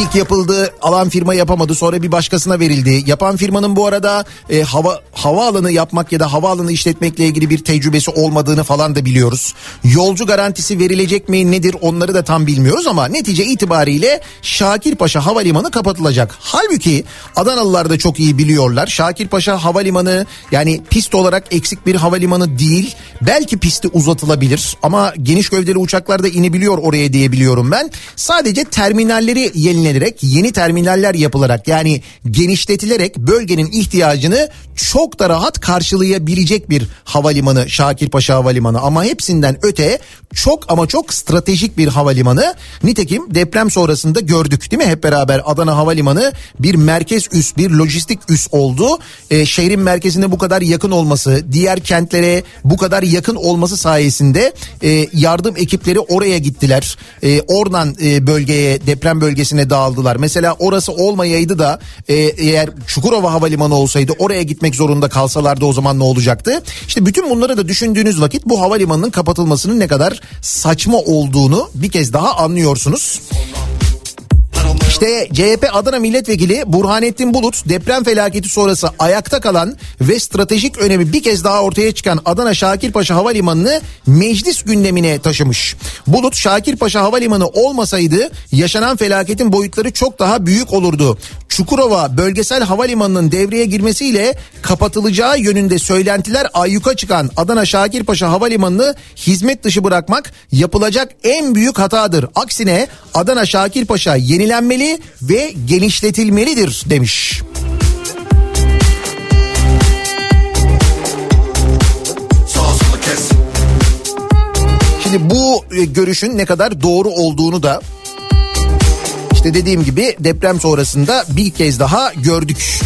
İlk yapıldı, alan firma yapamadı, sonra bir başkasına verildi. Yapan firmanın bu arada e, hava havaalanı yapmak ya da havaalanı işletmekle ilgili bir tecrübesi olmadığını falan da biliyoruz. Yolcu garantisi verilecek mi nedir onları da tam bilmiyoruz ama netice itibariyle Şakirpaşa Havalimanı kapatılacak. Halbuki Adanalılar da çok iyi biliyorlar. Şakirpaşa Havalimanı yani pist olarak eksik bir havalimanı değil. Belki pisti uzatılabilir ama geniş gövdeli uçaklar da inebiliyor oraya diye biliyorum ben. Sadece terminalleri yenilenebilir. Yeni terminaller yapılarak yani genişletilerek bölgenin ihtiyacını çok da rahat karşılayabilecek bir havalimanı Şakirpaşa Havalimanı, ama hepsinden öte çok ama çok stratejik bir havalimanı. Nitekim deprem sonrasında gördük değil mi hep beraber, Adana Havalimanı bir merkez üs, bir lojistik üs oldu. Ee, şehrin merkezine bu kadar yakın olması, diğer kentlere bu kadar yakın olması sayesinde e, yardım ekipleri oraya gittiler. E, oradan e, bölgeye, deprem bölgesine dağıldılar. Mesela orası olmayaydı da e, eğer Çukurova Havalimanı olsaydı oraya gitmek zorunda kalsalardı o zaman ne olacaktı? İşte bütün bunları da düşündüğünüz vakit bu havalimanının kapatılmasının ne kadar saçma olduğunu bir kez daha anlıyorsunuz. İşte C H P Adana Milletvekili Burhanettin Bulut deprem felaketi sonrası ayakta kalan ve stratejik önemi bir kez daha ortaya çıkan Adana Şakirpaşa Havalimanı'nı meclis gündemine taşımış. Bulut, Şakirpaşa Havalimanı olmasaydı yaşanan felaketin boyutları çok daha büyük olurdu. Çukurova Bölgesel Havalimanı'nın devreye girmesiyle kapatılacağı yönünde söylentiler ayyuka çıkan Adana Şakirpaşa Havalimanı'nı hizmet dışı bırakmak yapılacak en büyük hatadır. Aksine Adana Şakirpaşa yenilenmeli ve genişletilmelidir demiş. Şimdi bu görüşün ne kadar doğru olduğunu da İşte dediğim gibi deprem sonrasında bir kez daha gördük.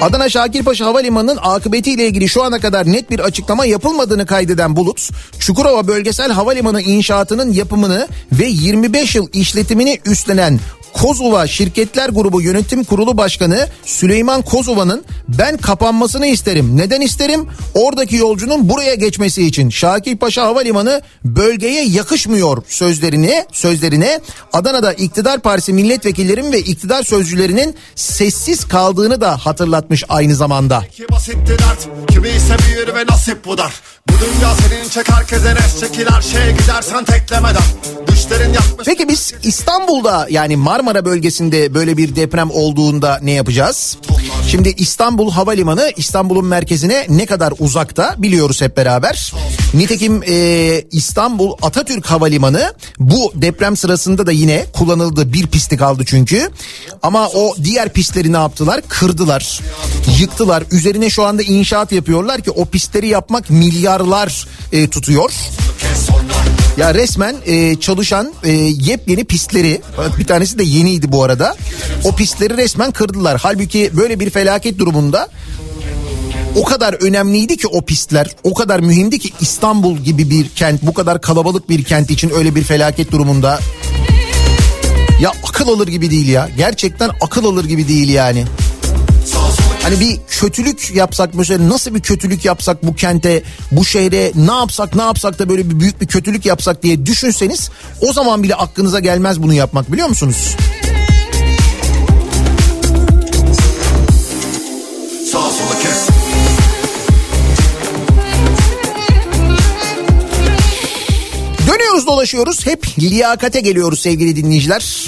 Adana Şakirpaşa Havalimanı'nın akıbetiyle ilgili şu ana kadar net bir açıklama yapılmadığını kaydeden Bulut, Çukurova Bölgesel Havalimanı inşaatının yapımını ve yirmi beş yıl işletimini üstlenen Kozova Şirketler Grubu Yönetim Kurulu Başkanı Süleyman Kozova'nın ben kapanmasını isterim. Neden isterim? Oradaki yolcunun buraya geçmesi için. Şakirpaşa Havalimanı bölgeye yakışmıyor sözlerini, sözlerine Adana'da iktidar partisi milletvekillerinin ve iktidar sözcülerinin sessiz kaldığını da hatırlatmış aynı zamanda. Peki biz İstanbul'da, yani Marmara bölgesinde böyle bir deprem olduğunda ne yapacağız? Şimdi İstanbul Havalimanı İstanbul'un merkezine ne kadar uzakta biliyoruz hep beraber. Nitekim e, İstanbul Atatürk Havalimanı bu deprem sırasında da yine kullanıldı. Bir pisti kaldı çünkü. Ama o diğer pistleri ne yaptılar? Kırdılar, yıktılar. Üzerine şu anda inşaat yapıyorlar ki o pistleri yapmak milyarlar e, tutuyor. Ya resmen e, çalışan e, yepyeni pistleri, bir tanesi de yeniydi bu arada, o pistleri resmen kırdılar. Halbuki böyle bir felaket durumunda o kadar önemliydi ki o pistler, o kadar mühimdi ki İstanbul gibi bir kent, bu kadar kalabalık bir kent için öyle bir felaket durumunda ya akıl alır gibi değil ya, gerçekten akıl alır gibi değil yani. Hani bir kötülük yapsak mesela, nasıl bir kötülük yapsak bu kente, bu şehre, ne yapsak ne yapsak da böyle bir büyük bir kötülük yapsak diye düşünseniz o zaman bile aklınıza gelmez bunu yapmak, biliyor musunuz? Dönüyoruz dolaşıyoruz, hep liyakate geliyoruz sevgili dinleyiciler.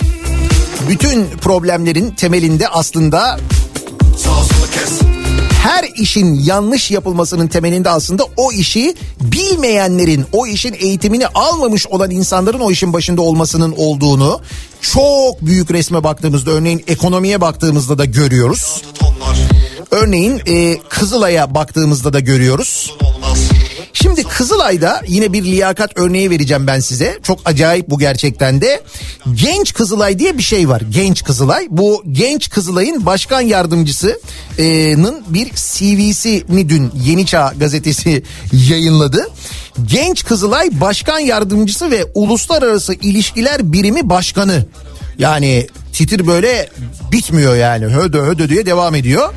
Bütün problemlerin temelinde aslında, her işin yanlış yapılmasının temelinde aslında o işi bilmeyenlerin, o işin eğitimini almamış olan insanların o işin başında olmasının olduğunu çok büyük resme baktığımızda, örneğin ekonomiye baktığımızda da görüyoruz. Örneğin e, Kızılay'a baktığımızda da görüyoruz. Şimdi Kızılay'da yine bir liyakat örneği vereceğim ben size. Çok acayip bu gerçekten de. Genç Kızılay diye bir şey var. Genç Kızılay. Bu Genç Kızılay'ın başkan yardımcısının bir C V'sini dün Yeni Çağ gazetesi yayınladı. Genç Kızılay Başkan Yardımcısı ve Uluslararası İlişkiler Birimi Başkanı. Yani titir böyle bitmiyor yani. Hödö hödö diye devam ediyor.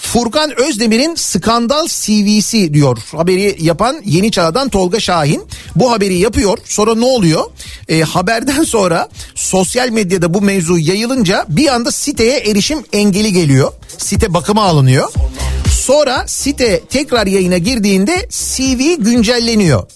Furkan Özdemir'in skandal C V'si diyor. Haberi yapan Yeni Çağ'dan Tolga Şahin. Bu haberi yapıyor. Sonra ne oluyor? E, haberden sonra sosyal medyada bu mevzu yayılınca bir anda siteye erişim engeli geliyor. Site bakıma alınıyor. Sonra site tekrar yayına girdiğinde C V güncelleniyor.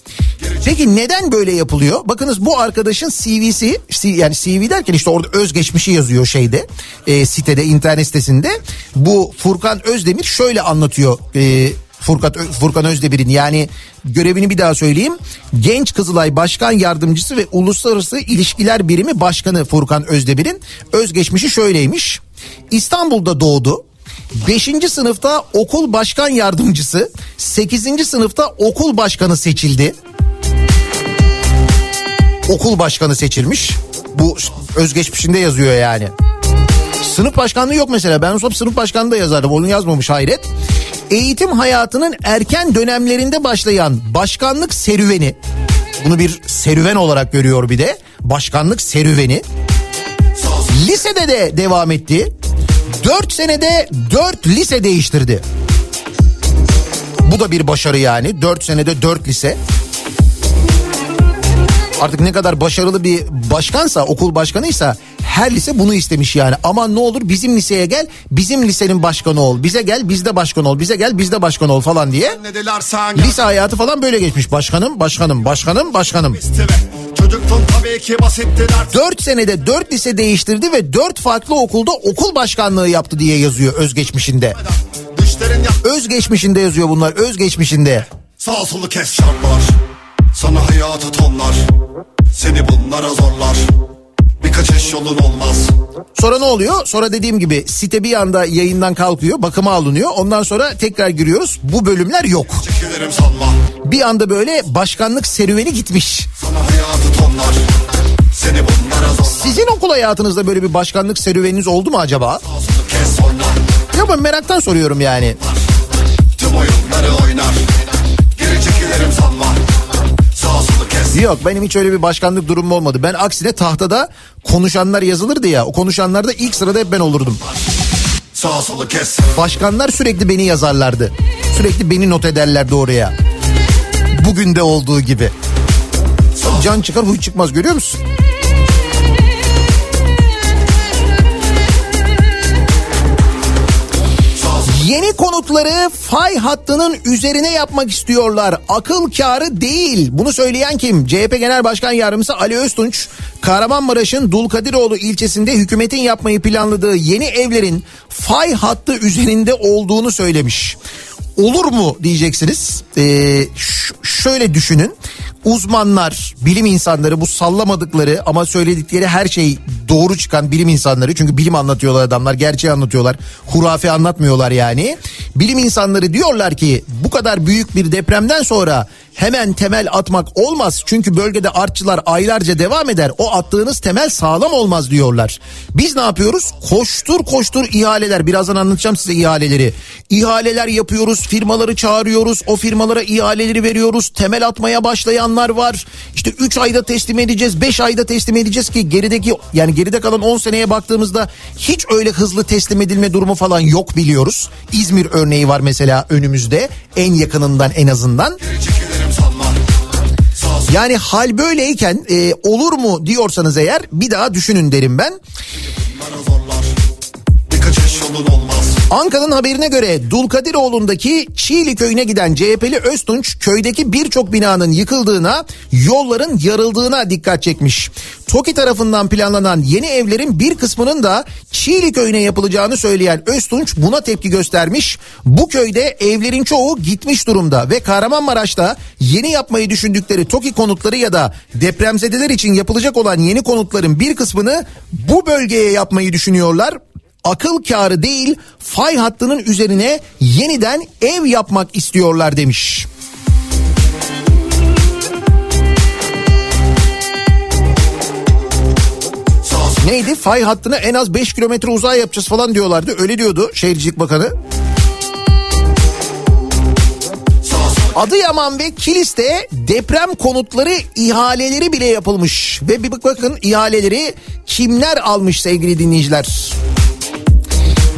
Peki neden böyle yapılıyor? Bakınız bu arkadaşın C V'si, yani C V derken işte orada özgeçmişi yazıyor şeyde, e, sitede, internet sitesinde. Bu Furkan Özdemir şöyle anlatıyor, e, Furkan, Furkan Özdemir'in, yani görevini bir daha söyleyeyim. Genç Kızılay Başkan Yardımcısı ve Uluslararası İlişkiler Birimi Başkanı Furkan Özdemir'in özgeçmişi şöyleymiş. İstanbul'da doğdu. beşinci sınıfta okul başkan yardımcısı, sekizinci sınıfta okul başkanı seçildi. Okul başkanı seçilmiş. Bu özgeçmişinde yazıyor yani. Sınıf başkanlığı yok mesela. Ben olsam sınıf başkanlığı da yazardım. Onu yazmamış, hayret. Eğitim hayatının erken dönemlerinde başlayan başkanlık serüveni. Bunu bir serüven olarak görüyor bir de. Başkanlık serüveni. Lisede de devam etti. Dört senede dört lise değiştirdi. Bu da bir başarı yani. Dört senede dört lise. Artık ne kadar başarılı bir başkansa, okul başkanıysa her lise bunu istemiş yani. Aman ne olur bizim liseye gel, bizim lisenin başkanı ol. Bize gel, bizde başkan ol. Bize gel, bizde başkan ol falan diye. Lise hayatı falan böyle geçmiş. Başkanım, başkanım, başkanım, başkanım. dört senede dört lise değiştirdi ve dört farklı okulda okul başkanlığı yaptı diye yazıyor özgeçmişinde. Özgeçmişinde yazıyor bunlar, özgeçmişinde. Sağ solu kes şartlar, sana hayatı tonlar, seni bunlara zorlar, birkaç eş yolun olmaz. Sonra ne oluyor? Sonra dediğim gibi site bir anda yayından kalkıyor, bakıma alınıyor. Ondan sonra tekrar giriyoruz, bu bölümler yok. Bir anda böyle başkanlık serüveni gitmiş. Sana hayatı tonlar, seni bunlara zorlar. Sizin okul hayatınızda böyle bir başkanlık serüveniniz oldu mu acaba? Ya ben meraktan soruyorum yani. Tüm oyunları oynar, geri çekilirim sanma. Yok, benim hiç öyle bir başkanlık durumum olmadı. Ben aksine tahtada konuşanlar yazılırdı ya. O konuşanlarda ilk sırada hep ben olurdum. Başkanlar sürekli beni yazarlardı. Sürekli beni not ederlerdi oraya. Bugün de olduğu gibi. Can çıkar huy çıkmaz, görüyor musun? Yeni konutları fay hattının üzerine yapmak istiyorlar. Akıl kârı değil. Bunu söyleyen kim? C H P Genel Başkan Yardımcısı Ali Öztunç, Kahramanmaraş'ın Dulkadiroğlu ilçesinde hükümetin yapmayı planladığı yeni evlerin fay hattı üzerinde olduğunu söylemiş. Olur mu diyeceksiniz. Ee, ş- şöyle düşünün. Uzmanlar, bilim insanları, bu sallamadıkları ama söyledikleri her şey doğru çıkan bilim insanları. Çünkü bilim anlatıyorlar adamlar, gerçeği anlatıyorlar, hurafe anlatmıyorlar yani. Bilim insanları diyorlar ki bu kadar büyük bir depremden sonra hemen temel atmak olmaz. Çünkü bölgede artçılar aylarca devam eder. O attığınız temel sağlam olmaz diyorlar. Biz ne yapıyoruz? Koştur koştur ihaleler. Birazdan anlatacağım size ihaleleri. İhaleler yapıyoruz, firmaları çağırıyoruz, o firmalara ihaleleri veriyoruz. Temel atmaya başlayanlar var. İşte üç ayda teslim edeceğiz, beş ayda teslim edeceğiz ki gerideki, yani geride kalan on seneye baktığımızda hiç öyle hızlı teslim edilme durumu falan yok, biliyoruz. İzmir örneği var mesela önümüzde, en yakınından en azından. Yani hal böyleyken e, olur mu diyorsanız eğer bir daha düşünün derim ben. Ankara'nın haberine göre Dulkadiroğlu'ndaki Çiğli Köyü'ne giden C H P'li Öztunç, köydeki birçok binanın yıkıldığına, yolların yarıldığına dikkat çekmiş. Toki tarafından planlanan yeni evlerin bir kısmının da Çiğli Köyü'ne yapılacağını söyleyen Öztunç buna tepki göstermiş. Bu köyde evlerin çoğu gitmiş durumda ve Kahramanmaraş'ta yeni yapmayı düşündükleri Toki konutları ya da depremzedeler için yapılacak olan yeni konutların bir kısmını bu bölgeye yapmayı düşünüyorlar. Akıl kârı değil, fay hattının üzerine yeniden ev yapmak istiyorlar demiş. Neydi? Fay hattına en az beş kilometre uzağa yapacağız falan diyorlardı. Öyle diyordu Şehircilik Bakanı. Adıyaman ve Kilis'te deprem konutları ihaleleri bile yapılmış. Ve bir bakın ihaleleri kimler almış sevgili dinleyiciler.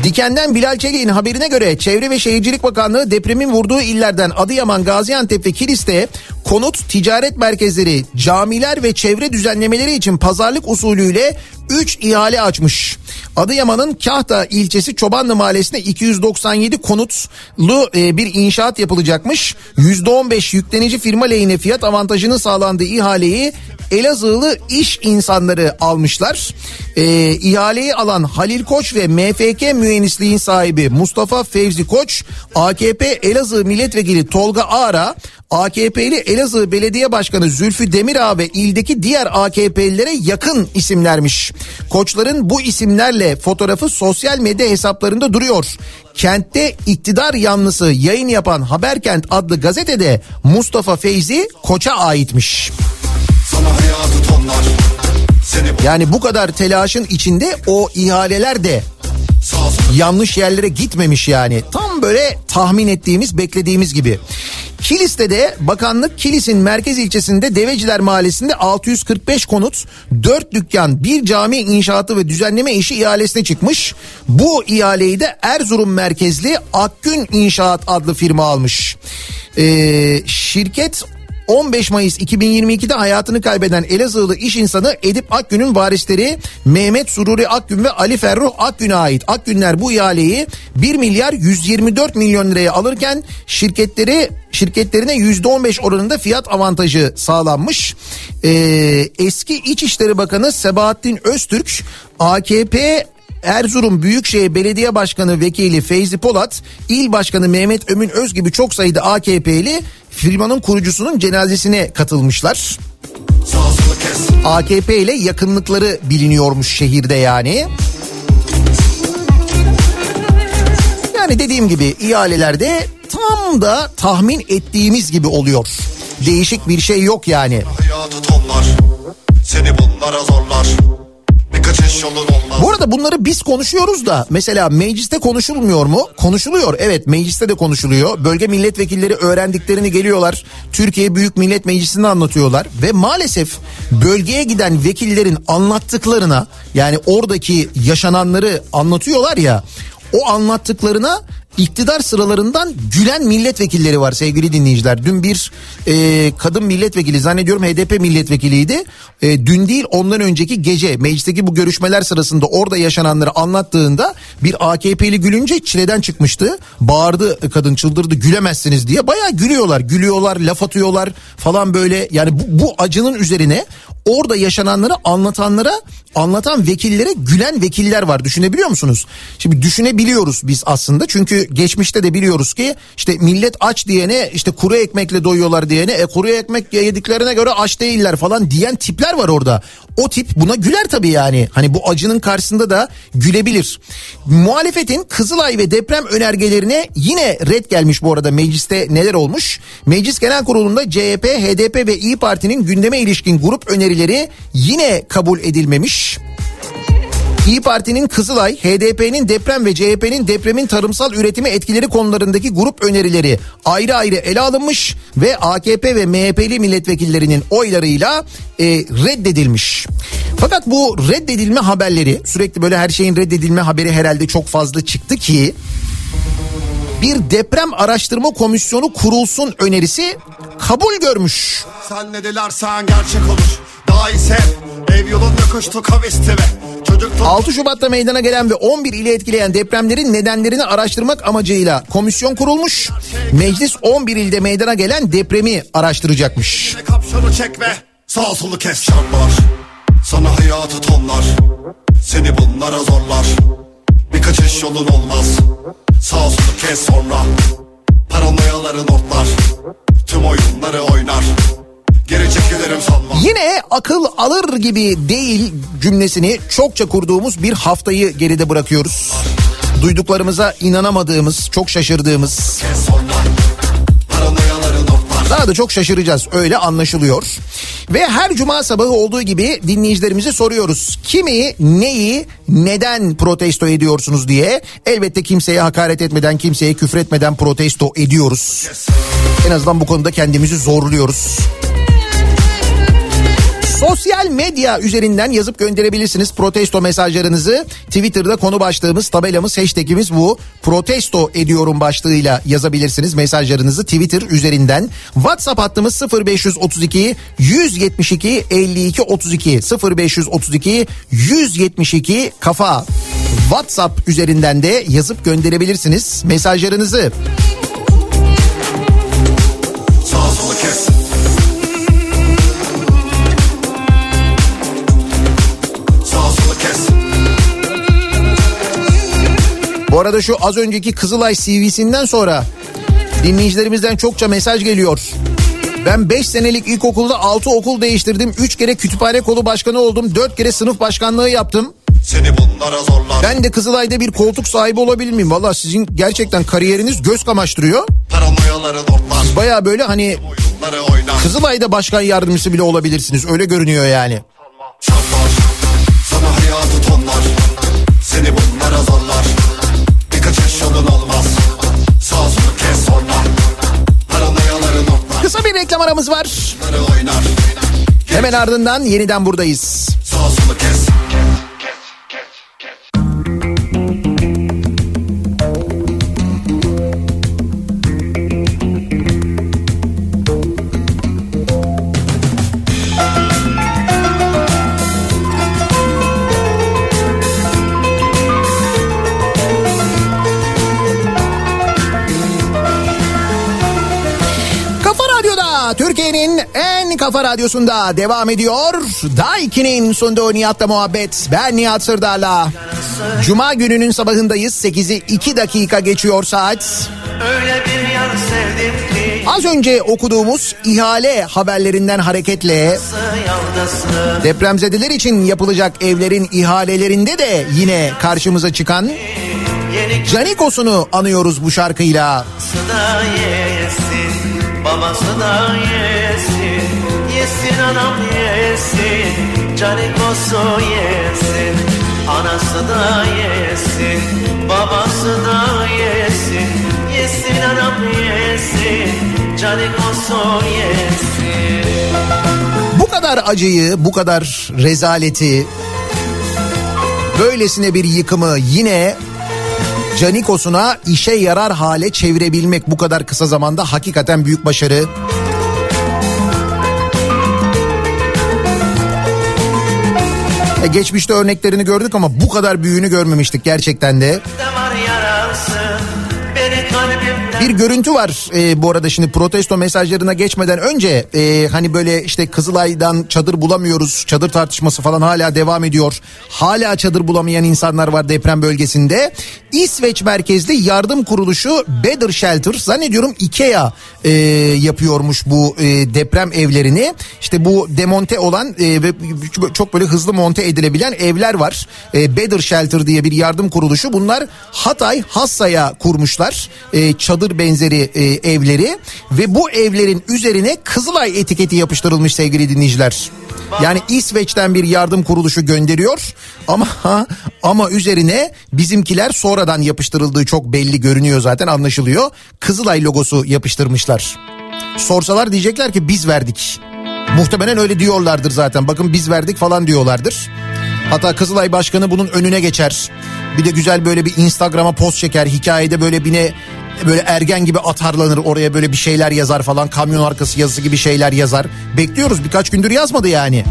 Diken'den Bilal Çelik'in haberine göre Çevre ve Şehircilik Bakanlığı depremin vurduğu illerden Adıyaman, Gaziantep ve Kilis'te konut, ticaret merkezleri, camiler ve çevre düzenlemeleri için pazarlık usulüyle üç ihale açmış. Adıyaman'ın Kahta ilçesi Çobanlı Mahallesi'nde iki yüz doksan yedi konutlu bir inşaat yapılacakmış. yüzde on beş yüklenici firma lehine fiyat avantajının sağlandığı ihaleyi Elazığlı iş insanları almışlar. E, ihaleyi alan Halil Koç ve M F K mühendisliğin sahibi Mustafa Fevzi Koç, A K P Elazığ Milletvekili Tolga Ağar'a, A K P'li Elazığ Belediye Başkanı Zülfü Demirağ ve ildeki diğer A K P'lilere yakın isimlermiş. Koçların bu isimlerle fotoğrafı sosyal medya hesaplarında duruyor. Kentte iktidar yanlısı yayın yapan Haberkent adlı gazetede Mustafa Fevzi Koç'a aitmiş. Yani bu kadar telaşın içinde o ihaleler de yanlış yerlere gitmemiş yani. Tam böyle tahmin ettiğimiz, beklediğimiz gibi. Kilis'te de bakanlık Kilis'in merkez ilçesinde Deveciler Mahallesi'nde altı yüz kırk beş konut, dört dükkan, bir cami inşaatı ve düzenleme işi ihalesine çıkmış. Bu ihaleyi de Erzurum merkezli Akgün İnşaat adlı firma almış. Ee, şirket on beş Mayıs iki bin yirmi iki'de hayatını kaybeden Elazığlı iş insanı Edip Akgün'ün varisleri Mehmet Sururi Akgün ve Ali Ferruh Akgün'e ait. Akgünler bu ihaleyi bir milyar yüz yirmi dört milyon liraya alırken şirketleri şirketlerine yüzde on beş oranında fiyat avantajı sağlanmış. Ee, eski İçişleri Bakanı Sebahattin Öztürk, A K P Erzurum Büyükşehir Belediye Başkanı Vekili Feyzi Polat, İl Başkanı Mehmet Ömün Öz gibi çok sayıda A K P'li firmanın kurucusunun cenazesine katılmışlar. A K P ile yakınlıkları biliniyormuş şehirde yani. Yani dediğim gibi ihalelerde tam da tahmin ettiğimiz gibi oluyor. Değişik bir şey yok yani. Hayatı tonlar, seni bunlara zorlar. Bu arada bunları biz konuşuyoruz da mesela mecliste konuşulmuyor mu? Konuşuluyor, evet, mecliste de konuşuluyor. Bölge milletvekilleri öğrendiklerini geliyorlar, Türkiye Büyük Millet Meclisi'nde anlatıyorlar ve maalesef bölgeye giden vekillerin anlattıklarına, yani oradaki yaşananları anlatıyorlar ya, o anlattıklarına iktidar sıralarından gülen milletvekilleri var sevgili dinleyiciler. Dün bir e, kadın milletvekili, zannediyorum H D P milletvekiliydi. E, dün değil ondan önceki gece meclisteki bu görüşmeler sırasında orada yaşananları anlattığında bir A K P'li gülünce çileden çıkmıştı. Bağırdı kadın, çıldırdı, gülemezsiniz diye. Bayağı gülüyorlar, gülüyorlar, laf atıyorlar falan böyle. Yani bu, bu acının üzerine orada yaşananları anlatanlara, anlatan vekillere gülen vekiller var. Düşünebiliyor musunuz? Şimdi düşünebiliyoruz biz aslında, çünkü geçmişte de biliyoruz ki işte millet aç diyene, işte kuru ekmekle doyuyorlar diyene, e kuru ekmek yediklerine göre aç değiller falan diyen tipler var orada. O tip buna güler tabii yani. Hani bu acının karşısında da gülebilir. Muhalefetin Kızılay ve deprem önergelerine yine red gelmiş bu arada. Mecliste neler olmuş? Meclis Genel Kurulu'nda C H P, H D P ve İyi Parti'nin gündeme ilişkin grup önerileri yine kabul edilmemiş. İYİ Parti'nin Kızılay, H D P'nin deprem ve C H P'nin depremin tarımsal üretimi etkileri konularındaki grup önerileri ayrı ayrı ele alınmış ve A K P ve M H P'li milletvekillerinin oylarıyla e, reddedilmiş. Fakat bu reddedilme haberleri, sürekli böyle her şeyin reddedilme haberi herhalde çok fazla çıktı ki bir deprem araştırma komisyonu kurulsun önerisi kabul görmüş. Sen ne dilersen gerçek olur. Daha ise ev yolunda koştu kavisti ve altı Şubat'ta meydana gelen ve on bir ili etkileyen depremlerin nedenlerini araştırmak amacıyla komisyon kurulmuş. Meclis on bir ilde meydana gelen depremi araştıracakmış. Kapşonu çek ve sağ solu kes. Şanlar, sana hayatı tonlar, seni bunlara zorlar. Bir kaçış yolun olmaz, sağ solu kes sonra. Paranoyaların ortlar, tüm oyunları oynar. Yine akıl alır gibi değil cümlesini çokça kurduğumuz bir haftayı geride bırakıyoruz. Duyduklarımıza inanamadığımız, çok şaşırdığımız, daha da çok şaşıracağız, öyle anlaşılıyor. Ve her cuma sabahı olduğu gibi dinleyicilerimize soruyoruz. Kimi, neyi, neden protesto ediyorsunuz diye. Elbette kimseye hakaret etmeden, kimseye küfretmeden protesto ediyoruz. En azından bu konuda kendimizi zorluyoruz. Sosyal medya üzerinden yazıp gönderebilirsiniz protesto mesajlarınızı. Twitter'da konu başlığımız, tabelamız, hashtagimiz bu. Protesto ediyorum başlığıyla yazabilirsiniz mesajlarınızı Twitter üzerinden. WhatsApp hattımız sıfır beş otuz iki yüz yetmiş iki elli iki otuz iki sıfır beş otuz iki yüz yetmiş iki kafa. WhatsApp üzerinden de yazıp gönderebilirsiniz mesajlarınızı. Sağ sola kes. Bu arada şu az önceki Kızılay C V'sinden sonra dinleyicilerimizden çokça mesaj geliyor. Ben beş senelik ilkokulda altı okul değiştirdim. üç kere kütüphane kolu başkanı oldum. dört kere sınıf başkanlığı yaptım. Seni bunlara zorlar. Ben de Kızılay'da bir koltuk sahibi olabilir miyim? Valla sizin gerçekten kariyeriniz göz kamaştırıyor. Siz baya böyle hani Kızılay'da başkan yardımcısı bile olabilirsiniz. Öyle görünüyor yani. Çarpar, sana hayatı tonlar. Seni bunlara zorlar. Kısa bir reklam aramız var. Hemen ardından yeniden buradayız. Radyo'da, Türkiye'nin en kafa radyosunda devam ediyor. Daikin'in sunduğu Nihat'la muhabbet. Ben Nihat Sırdar'la. Cuma gününün sabahındayız. sekizi iki dakika geçiyor saat. Öyle bir yar sevdim ki. Az önce okuduğumuz ihale haberlerinden hareketle depremzedeler için yapılacak evlerin ihalelerinde de yine karşımıza çıkan Canikos'unu anıyoruz bu şarkıyla. Babası da yesin, yesin anam yesin, Canikos'u yesin, anası da yesin, babası da yesin, yesin anam yesin, Canikos'u yesin. Bu kadar acıyı, bu kadar rezaleti, böylesine bir yıkımı yine Canikos'una işe yarar hale çevirebilmek bu kadar kısa zamanda hakikaten büyük başarı. E geçmişte örneklerini gördük ama bu kadar büyüğünü görmemiştik gerçekten de. Bir görüntü var e, bu arada şimdi protesto mesajlarına geçmeden önce e, hani böyle işte Kızılay'dan çadır bulamıyoruz, çadır tartışması falan hala devam ediyor. Hala çadır bulamayan insanlar var deprem bölgesinde. İsveç merkezli yardım kuruluşu Bedr Shelter, zannediyorum IKEA e, yapıyormuş bu e, deprem evlerini. İşte bu demonte olan e, ve çok böyle hızlı monte edilebilen evler var. E, Bedr Shelter diye bir yardım kuruluşu, bunlar Hatay Hassa'ya kurmuşlar e, çadır benzeri e, evleri ve bu evlerin üzerine Kızılay etiketi yapıştırılmış sevgili dinleyiciler. Yani İsveç'ten bir yardım kuruluşu gönderiyor ama ama üzerine bizimkiler sonradan yapıştırıldığı çok belli görünüyor, zaten anlaşılıyor. Kızılay logosu yapıştırmışlar. Sorsalar diyecekler ki biz verdik. Muhtemelen öyle diyorlardır zaten. Bakın biz verdik falan diyorlardır. Hatta Kızılay Başkanı bunun önüne geçer. Bir de güzel böyle bir Instagram'a post çeker. Hikayede böyle bine böyle ergen gibi atarlanır oraya, böyle bir şeyler yazar falan, kamyon arkası yazısı gibi şeyler yazar. Bekliyoruz, birkaç gündür yazmadı yani.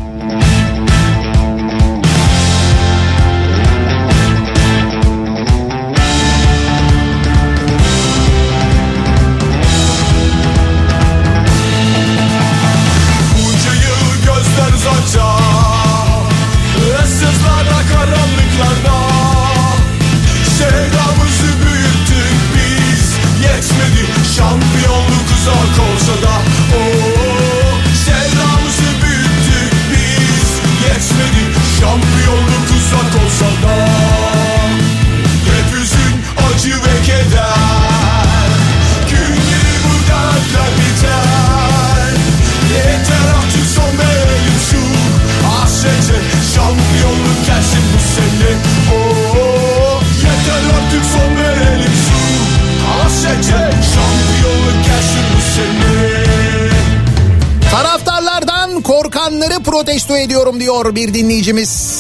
Taraftarlardan korkanları protesto ediyorum diyor bir dinleyicimiz.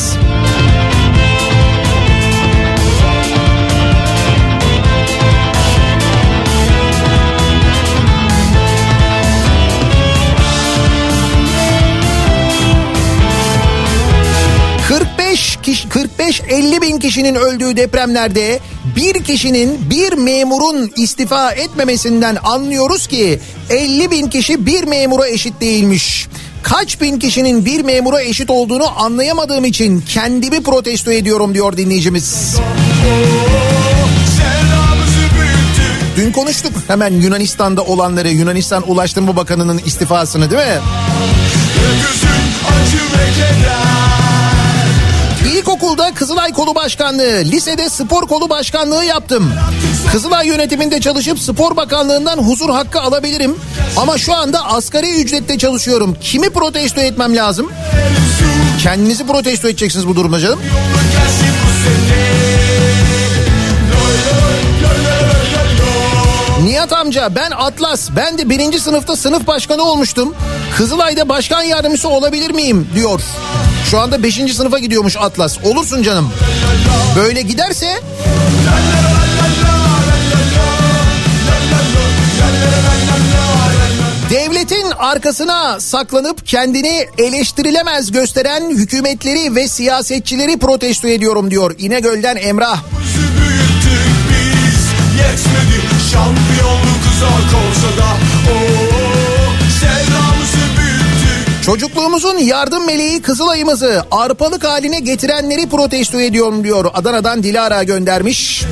kırk beş elli bin kişinin öldüğü depremlerde bir kişinin, bir memurun istifa etmemesinden anlıyoruz ki elli bin kişi bir memura eşit değilmiş. Kaç bin kişinin bir memura eşit olduğunu anlayamadığım için kendimi protesto ediyorum diyor dinleyicimiz. Dün konuştuk hemen Yunanistan'da olanları, Yunanistan Ulaştırma Bakanı'nın istifasını, değil mi? İlkokulda Kızılay Kolu Başkanlığı, lisede spor kolu başkanlığı yaptım. Kızılay yönetiminde çalışıp spor bakanlığından huzur hakkı alabilirim. Ama şu anda asgari ücretle çalışıyorum. Kimi protesto etmem lazım? Kendinizi protesto edeceksiniz bu duruma canım. Nihat amca, ben Atlas, ben de birinci sınıfta sınıf başkanı olmuştum. Kızılay'da başkan yardımcısı olabilir miyim diyor. Şu anda beşinci sınıfa gidiyormuş Atlas. Olursun canım. Böyle giderse... Devletin arkasına saklanıp kendini eleştirilemez gösteren hükümetleri ve siyasetçileri protesto ediyorum diyor. İnegöl'den Emrah. Şampiyonluk uzak olsa da, o sevda Çocukluğumuzun yardım meleği Kızılay'ımızı arpalık haline getirenleri protesto ediyorum diyor. Adana'dan Dilara göndermiş.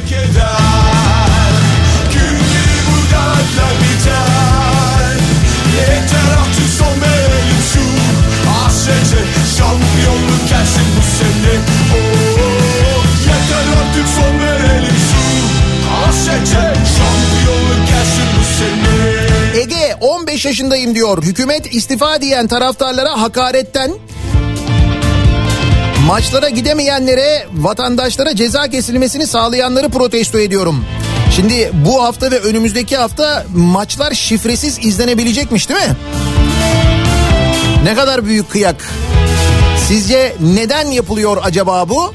Ege on beş yaşındayım diyor. Hükümet istifa diyen taraftarlara hakaretten, maçlara gidemeyenlere, vatandaşlara ceza kesilmesini sağlayanları protesto ediyorum. Şimdi bu hafta ve önümüzdeki hafta maçlar şifresiz izlenebilecekmiş değil mi? Ne kadar büyük kıyak. Sizce neden yapılıyor acaba bu?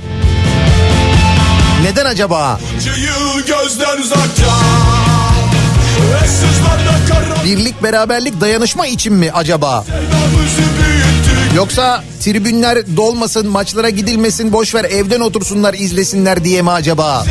Neden acaba? Birlik, beraberlik, dayanışma için mi acaba? Yoksa tribünler dolmasın, maçlara gidilmesin, boşver evden otursunlar, izlesinler diye mi acaba?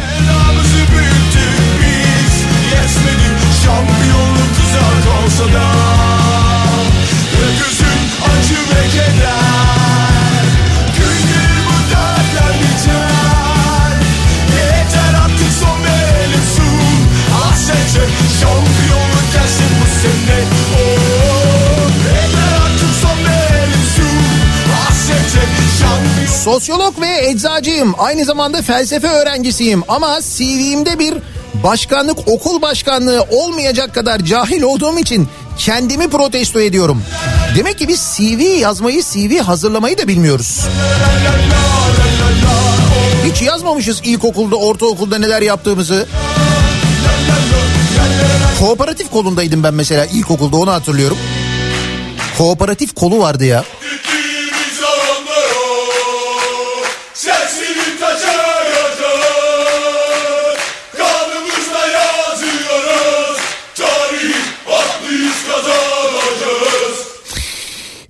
Sosyolog ve eczacıyım. Aynı zamanda felsefe öğrencisiyim. Ama C V'mde bir başkanlık, okul başkanlığı olmayacak kadar cahil olduğum için kendimi protesto ediyorum. Demek ki biz C V yazmayı, C V hazırlamayı da bilmiyoruz. Hiç yazmamışız ilkokulda, ortaokulda neler yaptığımızı. Kooperatif kolundaydım ben mesela ilkokulda, onu hatırlıyorum. Kooperatif kolu vardı ya.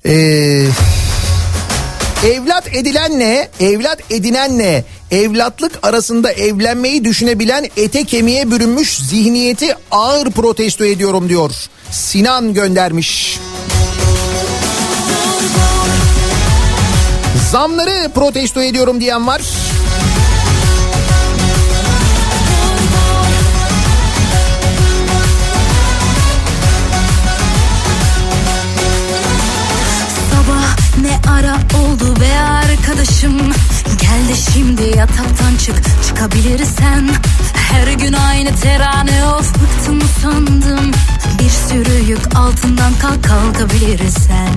Ee, evlat edilenle, evlat edinenle evlatlık arasında evlenmeyi düşünebilen ete kemiğe bürünmüş zihniyeti ağır protesto ediyorum diyor. Sinan göndermiş. Zamları protesto ediyorum diyen var. Oldu be arkadaşım, gel de şimdi yataktan çık, çıkabilirsen. Her gün aynı terane, of bıktım usandım. Bir sürü yük altından kalk, kalkabilirsen.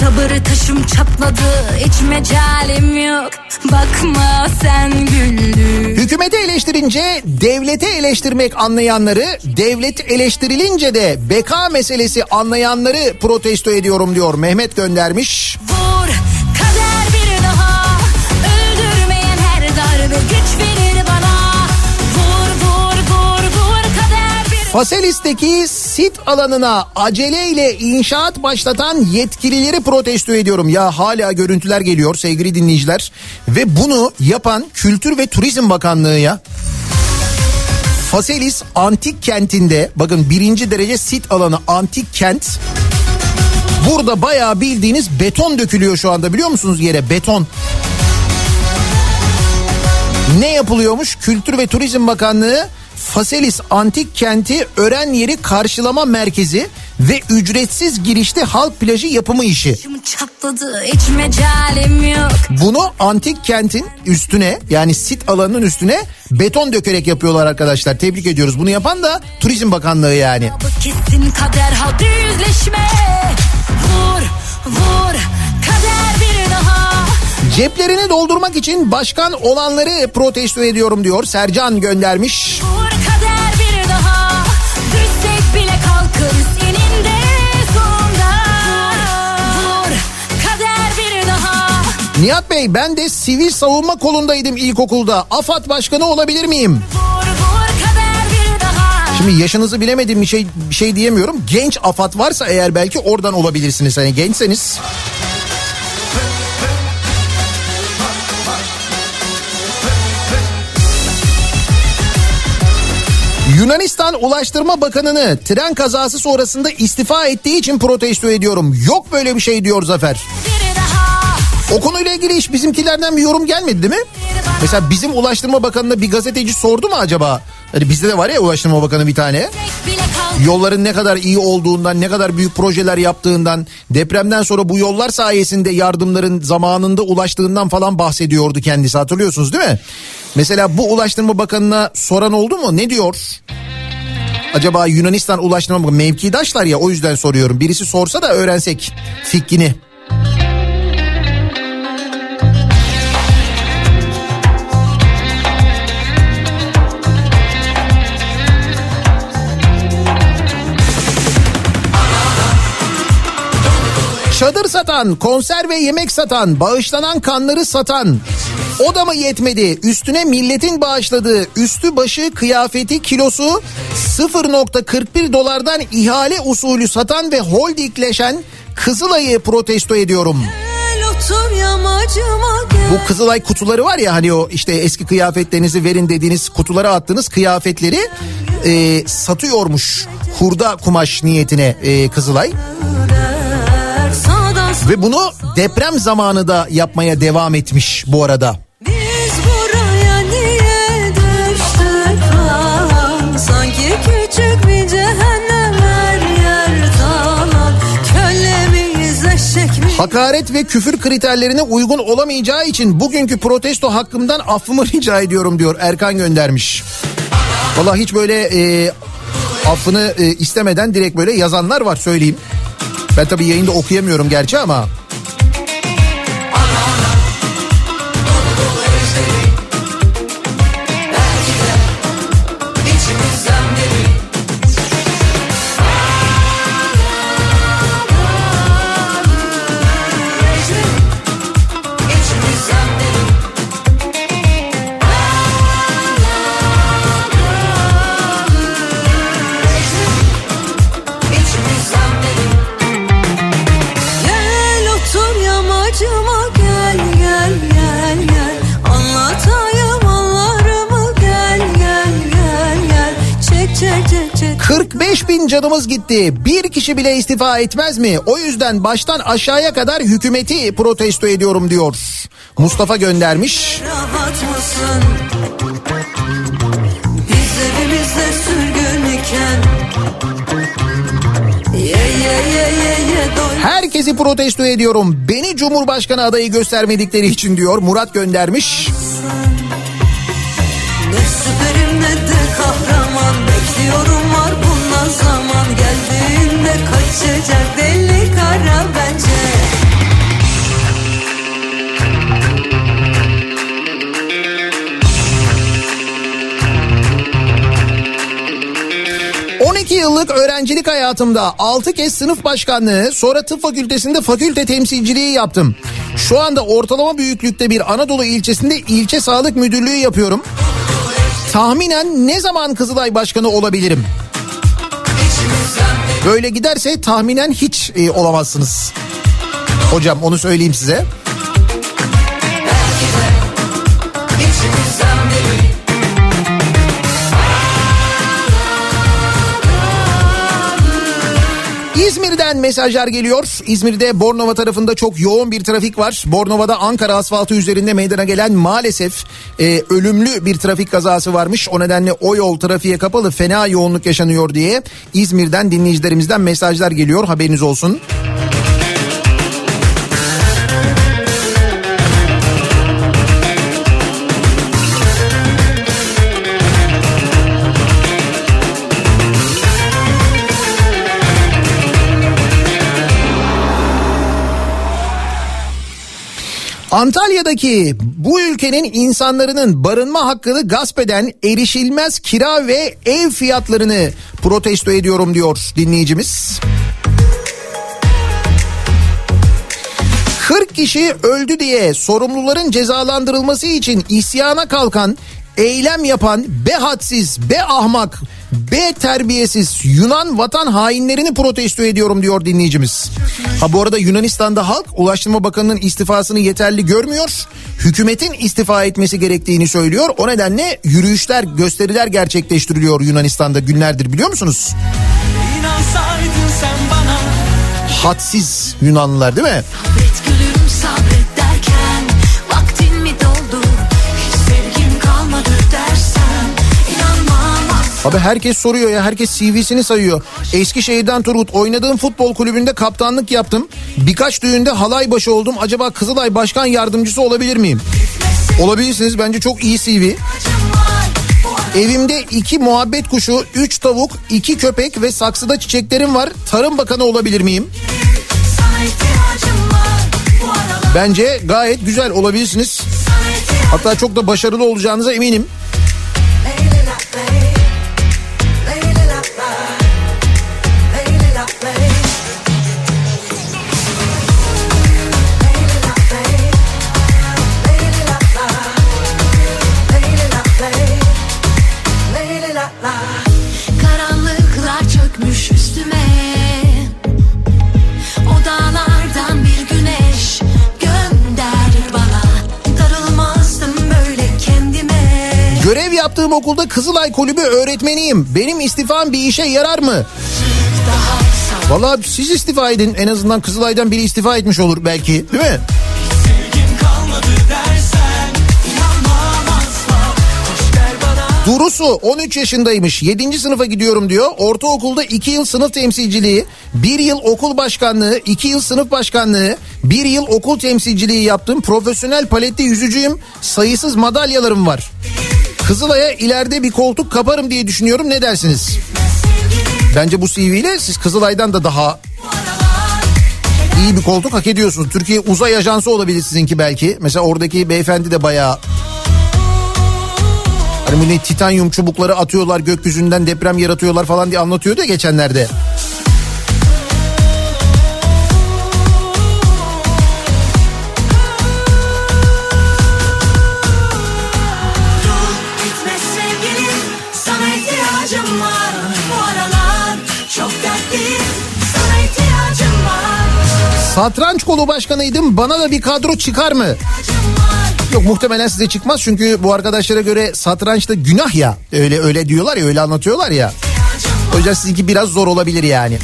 Sabırı taşım çatladı, hiç mecalim yok, bakma sen güldün. Hükümeti eleştirince devleti eleştirmek anlayanları, devlet eleştirilince de beka meselesi anlayanları protesto ediyorum diyor. Mehmet göndermiş. Faselis'teki sit alanına aceleyle inşaat başlatan yetkilileri protesto ediyorum. Ya hala görüntüler geliyor sevgili dinleyiciler. Ve bunu yapan Kültür ve Turizm Bakanlığı ya. Faselis antik kentinde, bakın birinci derece sit alanı antik kent. Burada bayağı bildiğiniz beton dökülüyor şu anda, biliyor musunuz yere beton. Ne yapılıyormuş? Kültür ve Turizm Bakanlığı Faselis Antik Kenti Ören Yeri Karşılama Merkezi ve ücretsiz girişli halk plajı yapımı işi. Bunu antik kentin üstüne, yani sit alanının üstüne beton dökerek yapıyorlar arkadaşlar. Tebrik ediyoruz. Bunu yapan da Turizm Bakanlığı yani. Kesin kader, hadi yüzleşme. Vur, vur, kader bir daha. Ceplerini doldurmak için başkan olanları protesto ediyorum diyor. Sercan göndermiş. Vur kader bir daha, düşsek bile kalkarız eninde sonunda. Vur, vur kader bir daha. Nihat Bey, ben de sivil savunma kolundaydım ilkokulda. AFAD başkanı olabilir miyim? Vur, vur kader bir daha. Şimdi yaşınızı bilemediğim bir şey, bir şey diyemiyorum. Genç AFAD varsa eğer belki oradan olabilirsiniz. Hani gençseniz... Yunanistan Yunanistan Ulaştırma Bakanı'nı tren kazası sonrasında istifa ettiği için protesto ediyorum. Yok böyle bir şey diyor Zafer. O konuyla ilgili hiç bizimkilerden bir yorum gelmedi değil mi? Mesela bizim Ulaştırma Bakanı'na bir gazeteci sordu mu acaba? Hani bizde de var ya Ulaştırma Bakanı bir tane. Yolların ne kadar iyi olduğundan, ne kadar büyük projeler yaptığından, depremden sonra bu yollar sayesinde yardımların zamanında ulaştığından falan bahsediyordu kendisi, hatırlıyorsunuz değil mi? Mesela bu Ulaştırma Bakanı'na soran oldu mu? Ne diyor? Acaba Yunanistan Ulaştırma Bakanı mevkidaşlar ya, o yüzden soruyorum. Birisi sorsa da öğrensek fikrini. Çadır satan, konserve yemek satan, bağışlanan kanları satan, o da mı yetmedi? Üstüne milletin bağışladığı üstü başı kıyafeti kilosu sıfır virgül kırk bir dolardan ihale usulü satan ve holdingleşen Kızılay'ı protesto ediyorum. Bu Kızılay kutuları var ya, hani o işte eski kıyafetlerinizi verin dediğiniz kutulara attığınız kıyafetleri e, satıyormuş. Hurda kumaş niyetine e, Kızılay. Ve bunu deprem zamanı da yapmaya devam etmiş bu arada. Biz buraya niye düştük ha? Sanki küçük bir cehennem her yer dağılan. Köle miyiz, eşek miyiz? Hakaret ve küfür kriterlerine uygun olamayacağı için bugünkü protesto hakkımdan affımı rica ediyorum diyor Erkan, göndermiş. Vallahi hiç böyle e, affını e, istemeden direkt böyle yazanlar var, söyleyeyim. Ben tabii yayında okuyamıyorum gerçi ama. kırk beş bin canımız gitti. Bir kişi bile istifa etmez mi? O yüzden baştan aşağıya kadar hükümeti protesto ediyorum diyor. Mustafa göndermiş. Biz evimizde sürgün iken. Herkesi protesto ediyorum. Beni Cumhurbaşkanı adayı göstermedikleri için diyor. Murat göndermiş. Ne süperim ne de kahraman. Bekliyorum var bundan zaman. Geldiğinde kaçacak deli kara bence. on iki yıllık öğrencilik hayatımda altı kez sınıf başkanlığı, sonra tıp fakültesinde fakülte temsilciliği yaptım. Şu anda ortalama büyüklükte bir Anadolu ilçesinde ilçe sağlık müdürlüğü yapıyorum. Tahminen ne zaman Kızılay Başkanı olabilirim? Böyle giderse tahminen hiç e, olamazsınız. Hocam onu söyleyeyim size. İzmir'den mesajlar geliyor. İzmir'de Bornova tarafında çok yoğun bir trafik var. Bornova'da Ankara asfaltı üzerinde meydana gelen maalesef e, ölümlü bir trafik kazası varmış. O nedenle o yol trafiğe kapalı, fena yoğunluk yaşanıyor diye İzmir'den dinleyicilerimizden mesajlar geliyor. Haberiniz olsun. Antalya'daki bu ülkenin insanların barınma hakkını gasp eden erişilmez kira ve ev fiyatlarını protesto ediyorum diyor dinleyicimiz. kırk kişi öldü diye sorumluların cezalandırılması için isyana kalkan, eylem yapan, be hadsiz, be ahmak, B terbiyesiz Yunan vatan hainlerini protesto ediyorum diyor dinleyicimiz. Ha bu arada Yunanistan'da halk Ulaştırma Bakanı'nın istifasını yeterli görmüyor. Hükümetin istifa etmesi gerektiğini söylüyor. O nedenle yürüyüşler, gösteriler gerçekleştiriliyor Yunanistan'da günlerdir, biliyor musunuz? İnansaydın sen bana. Hadsiz Yunanlılar değil mi? Sabret gülüm sabret derken vaktin mi doldu? Hiç sevgim kalmadı dersen inanmam asla. Abi herkes soruyor ya, herkes C V'sini sayıyor. Eskişehir'den Turgut, oynadığım futbol kulübünde kaptanlık yaptım. Birkaç düğünde halay başı oldum. Acaba Kızılay Başkan Yardımcısı olabilir miyim? Olabilirsiniz, bence çok iyi C V. Evimde iki muhabbet kuşu, üç tavuk, iki köpek ve saksıda çiçeklerim var. Tarım Bakanı olabilir miyim? Bence gayet güzel olabilirsiniz. Hatta çok da başarılı olacağınıza eminim. Görev yaptığım okulda Kızılay Kulübü öğretmeniyim. Benim istifam bir işe yarar mı? Valla siz istifa edin. En azından Kızılay'dan biri istifa etmiş olur belki, değil mi? Durusu on üç yaşındaymış. yedinci sınıfa gidiyorum diyor. Ortaokulda iki yıl sınıf temsilciliği, bir yıl okul başkanlığı, iki yıl sınıf başkanlığı, bir yıl okul temsilciliği yaptım. Profesyonel paletli yüzücüyüm. Sayısız madalyalarım var. Kızılay'a ileride bir koltuk kaparım diye düşünüyorum. Ne dersiniz? Bence bu C V ile siz Kızılay'dan da daha iyi bir koltuk hak ediyorsunuz. Türkiye Uzay Ajansı olabilir sizinki belki. Mesela oradaki beyefendi de bayağı... Hani böyle titanyum çubukları atıyorlar gökyüzünden, deprem yaratıyorlar falan diye anlatıyordu ya geçenlerde. Satranç kolu başkanıydım. Bana da bir kadro çıkar mı? Yok, muhtemelen size çıkmaz çünkü bu arkadaşlara göre satrançta günah ya, öyle öyle diyorlar ya, öyle anlatıyorlar ya. O yüzden sizinki biraz zor olabilir yani.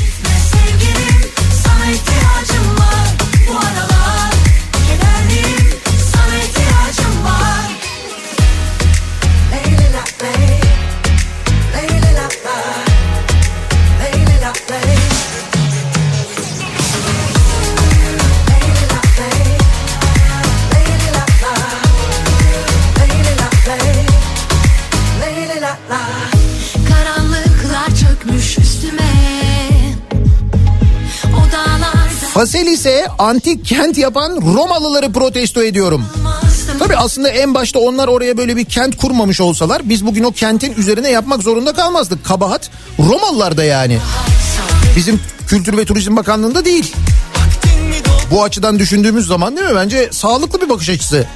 Faselis'e antik kent yapan Romalıları protesto ediyorum. Tabii aslında en başta onlar oraya böyle bir kent kurmamış olsalar biz bugün o kentin üzerine yapmak zorunda kalmazdık. Kabahat Romalılarda yani. Bizim Kültür ve Turizm Bakanlığı'nda değil. Bu açıdan düşündüğümüz zaman değil mi? Bence sağlıklı bir bakış açısı.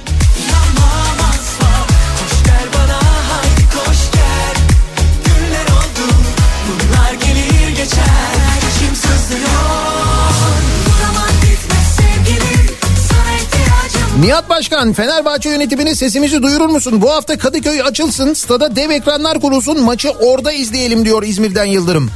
Nihat Başkan, Fenerbahçe yönetimine sesimizi duyurur musun? Bu hafta Kadıköy açılsın, stada dev ekranlar kurulsun, maçı orada izleyelim diyor İzmir'den Yıldırım.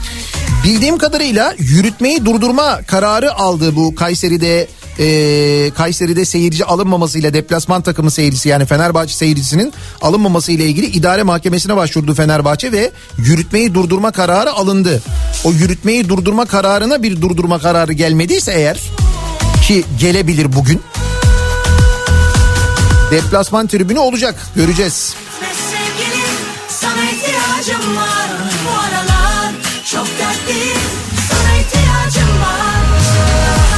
Bildiğim kadarıyla yürütmeyi durdurma kararı aldı bu Kayseri'de e, Kayseri'de seyirci alınmamasıyla, deplasman takımı seyircisi yani Fenerbahçe seyircisinin alınmamasıyla ilgili idare mahkemesine başvurdu Fenerbahçe ve yürütmeyi durdurma kararı alındı. O yürütmeyi durdurma kararına bir durdurma kararı gelmediyse eğer, ki gelebilir bugün, deplasman tribünü olacak, göreceğiz. Sevgilim, sana ihtiyacım var. Bu aralar çok dertliyim. Sana ihtiyacım var.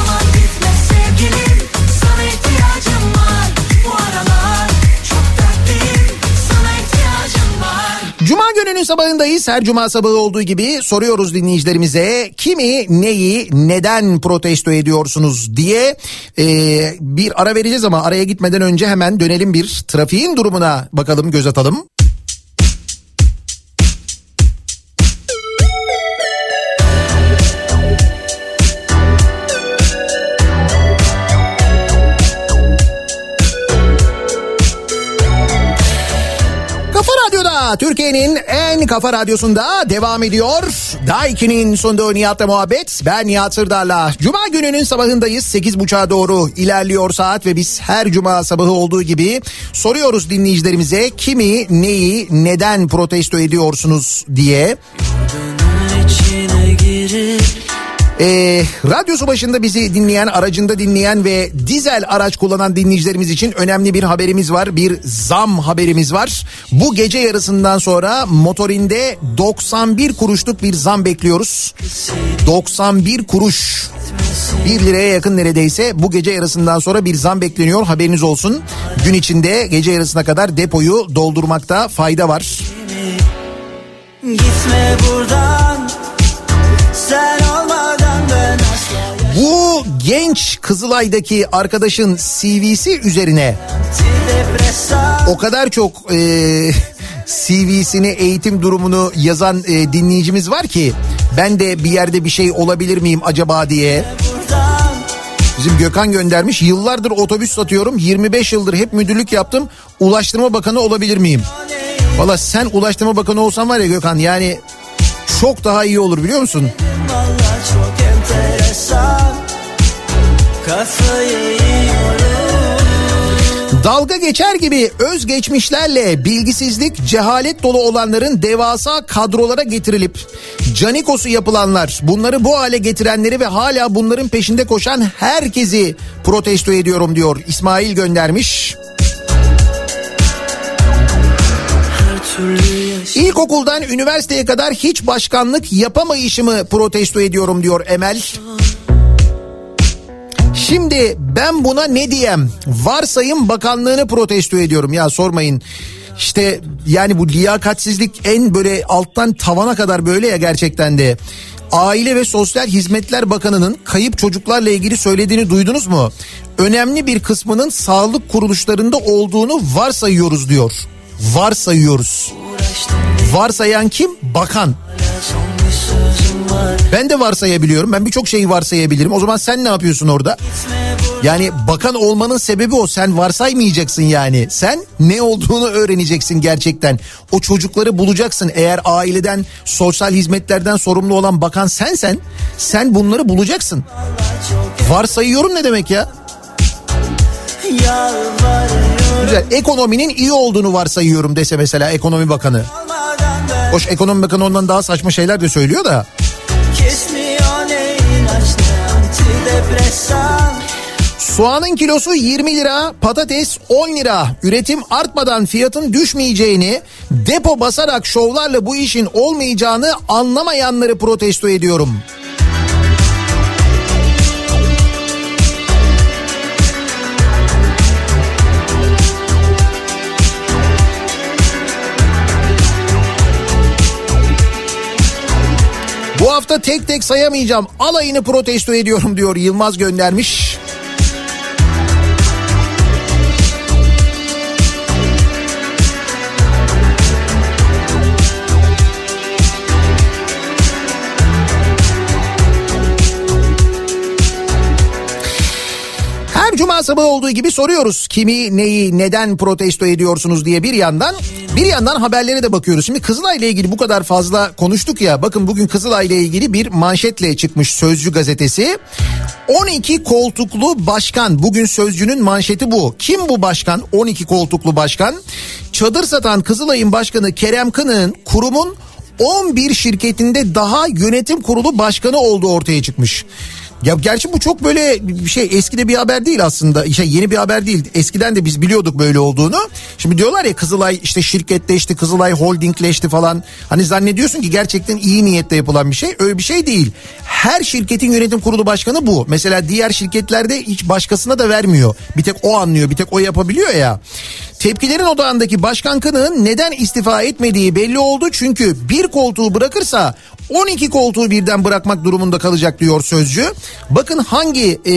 Aman gitme sevgilim. Sana ihtiyacım var. Bu aralar çok dertliyim. Sana ihtiyacım var. Cuma gününün sabahındayız. Her cuma sabahı olduğu gibi soruyoruz dinleyicilerimize. Kimi, neyi, neden protesto ediyorsunuz diye. Ee, bir ara vereceğiz ama araya gitmeden önce hemen dönelim, bir trafiğin durumuna bakalım, göz atalım. Kafa, Türkiye'nin en kafa radyosunda devam ediyor. Daikin'in sunduğu Nihat'la muhabbet. Ben Nihat Sırdar'la. Cuma gününün sabahındayız. sekiz buçuğa doğru ilerliyor saat ve biz her cuma sabahı olduğu gibi soruyoruz dinleyicilerimize kimi, neyi, neden protesto ediyorsunuz diye. Ee, radyosu başında bizi dinleyen, aracında dinleyen ve dizel araç kullanan dinleyicilerimiz için önemli bir haberimiz var. Bir zam haberimiz var. Bu gece yarısından sonra motorinde doksan bir kuruşluk bir zam bekliyoruz. doksan bir kuruş. bir liraya yakın neredeyse bu gece yarısından sonra bir zam bekleniyor. Haberiniz olsun. Gün içinde gece yarısına kadar depoyu doldurmakta fayda var. Gitme buradan. Sen olmadan ben asla... Bu genç Kızılay'daki arkadaşın C V'si üzerine o kadar çok e, C V'sini, eğitim durumunu yazan e, dinleyicimiz var ki ben de bir yerde bir şey olabilir miyim acaba diye. Bizim Gökhan göndermiş, yıllardır otobüs satıyorum, yirmi beş yıldır hep müdürlük yaptım, Ulaştırma Bakanı olabilir miyim? Valla sen Ulaştırma Bakanı olsan var ya Gökhan, yani... Çok daha iyi olur biliyor musun? Vallahi çok enteresan. Kafayı yiyorum. Dalga geçer gibi özgeçmişlerle bilgisizlik, cehalet dolu olanların devasa kadrolara getirilip canikosu yapılanlar, bunları bu hale getirenleri ve hala bunların peşinde koşan herkesi protesto ediyorum diyor. İsmail göndermiş. İlkokuldan üniversiteye kadar hiç başkanlık yapamayışımı protesto ediyorum diyor Emel. Şimdi ben buna ne diyem? Varsayım Bakanlığı'nı protesto ediyorum. Ya sormayın. İşte yani bu liyakatsizlik en böyle alttan tavana kadar böyle ya gerçekten de. Aile ve Sosyal Hizmetler Bakanı'nın kayıp çocuklarla ilgili söylediğini duydunuz mu? Önemli bir kısmının sağlık kuruluşlarında olduğunu varsayıyoruz diyor. Varsayıyoruz. Varsayan kim? Bakan. Ben de varsayabiliyorum. Ben birçok şeyi varsayabilirim. O zaman sen ne yapıyorsun orada? Yani bakan olmanın sebebi o. Sen varsaymayacaksın yani. Sen ne olduğunu öğreneceksin gerçekten. O çocukları bulacaksın. Eğer aileden, sosyal hizmetlerden sorumlu olan bakan sensen, sen bunları bulacaksın. Varsayıyorum ne demek ya? Güzel. Ekonominin iyi olduğunu varsayıyorum dese mesela Ekonomi Bakanı. Hoş, Ekonomi Bakanı ondan daha saçma şeyler de söylüyor da. Soğanın kilosu yirmi lira, patates on lira. Üretim artmadan fiyatın düşmeyeceğini, depo basarak şovlarla bu işin olmayacağını anlamayanları protesto ediyorum. Bu hafta tek tek sayamayacağım. Alayını protesto ediyorum diyor. Yılmaz göndermiş. Her cuma sabahı olduğu gibi soruyoruz. Kimi, neyi, neden protesto ediyorsunuz diye bir yandan... Bir yandan haberlere de bakıyoruz. Şimdi Kızılay ile ilgili bu kadar fazla konuştuk ya. Bakın bugün Kızılay ile ilgili bir manşetle çıkmış Sözcü gazetesi. on iki koltuklu başkan. Bugün Sözcü'nün manşeti bu. Kim bu başkan? on iki koltuklu başkan. Çadır satan Kızılay'ın başkanı Kerem Kınık'ın kurumun on bir şirketinde daha yönetim kurulu başkanı olduğu ortaya çıkmış. Ya gerçi bu çok böyle şey, eskide bir haber değil aslında. Şey, yeni bir haber değil. Eskiden de biz biliyorduk böyle olduğunu. Şimdi diyorlar ya Kızılay işte şirketleşti, Kızılay holdingleşti falan. Hani zannediyorsun ki gerçekten iyi niyetle yapılan bir şey. Öyle bir şey değil. Her şirketin yönetim kurulu başkanı bu. Mesela diğer şirketlerde hiç başkasına da vermiyor. Bir tek o anlıyor, bir tek o yapabiliyor ya. Tepkilerin odağındaki Başkan Kınık'ın neden istifa etmediği belli oldu. Çünkü bir koltuğu bırakırsa on iki koltuğu birden bırakmak durumunda kalacak diyor Sözcü. Bakın hangi e,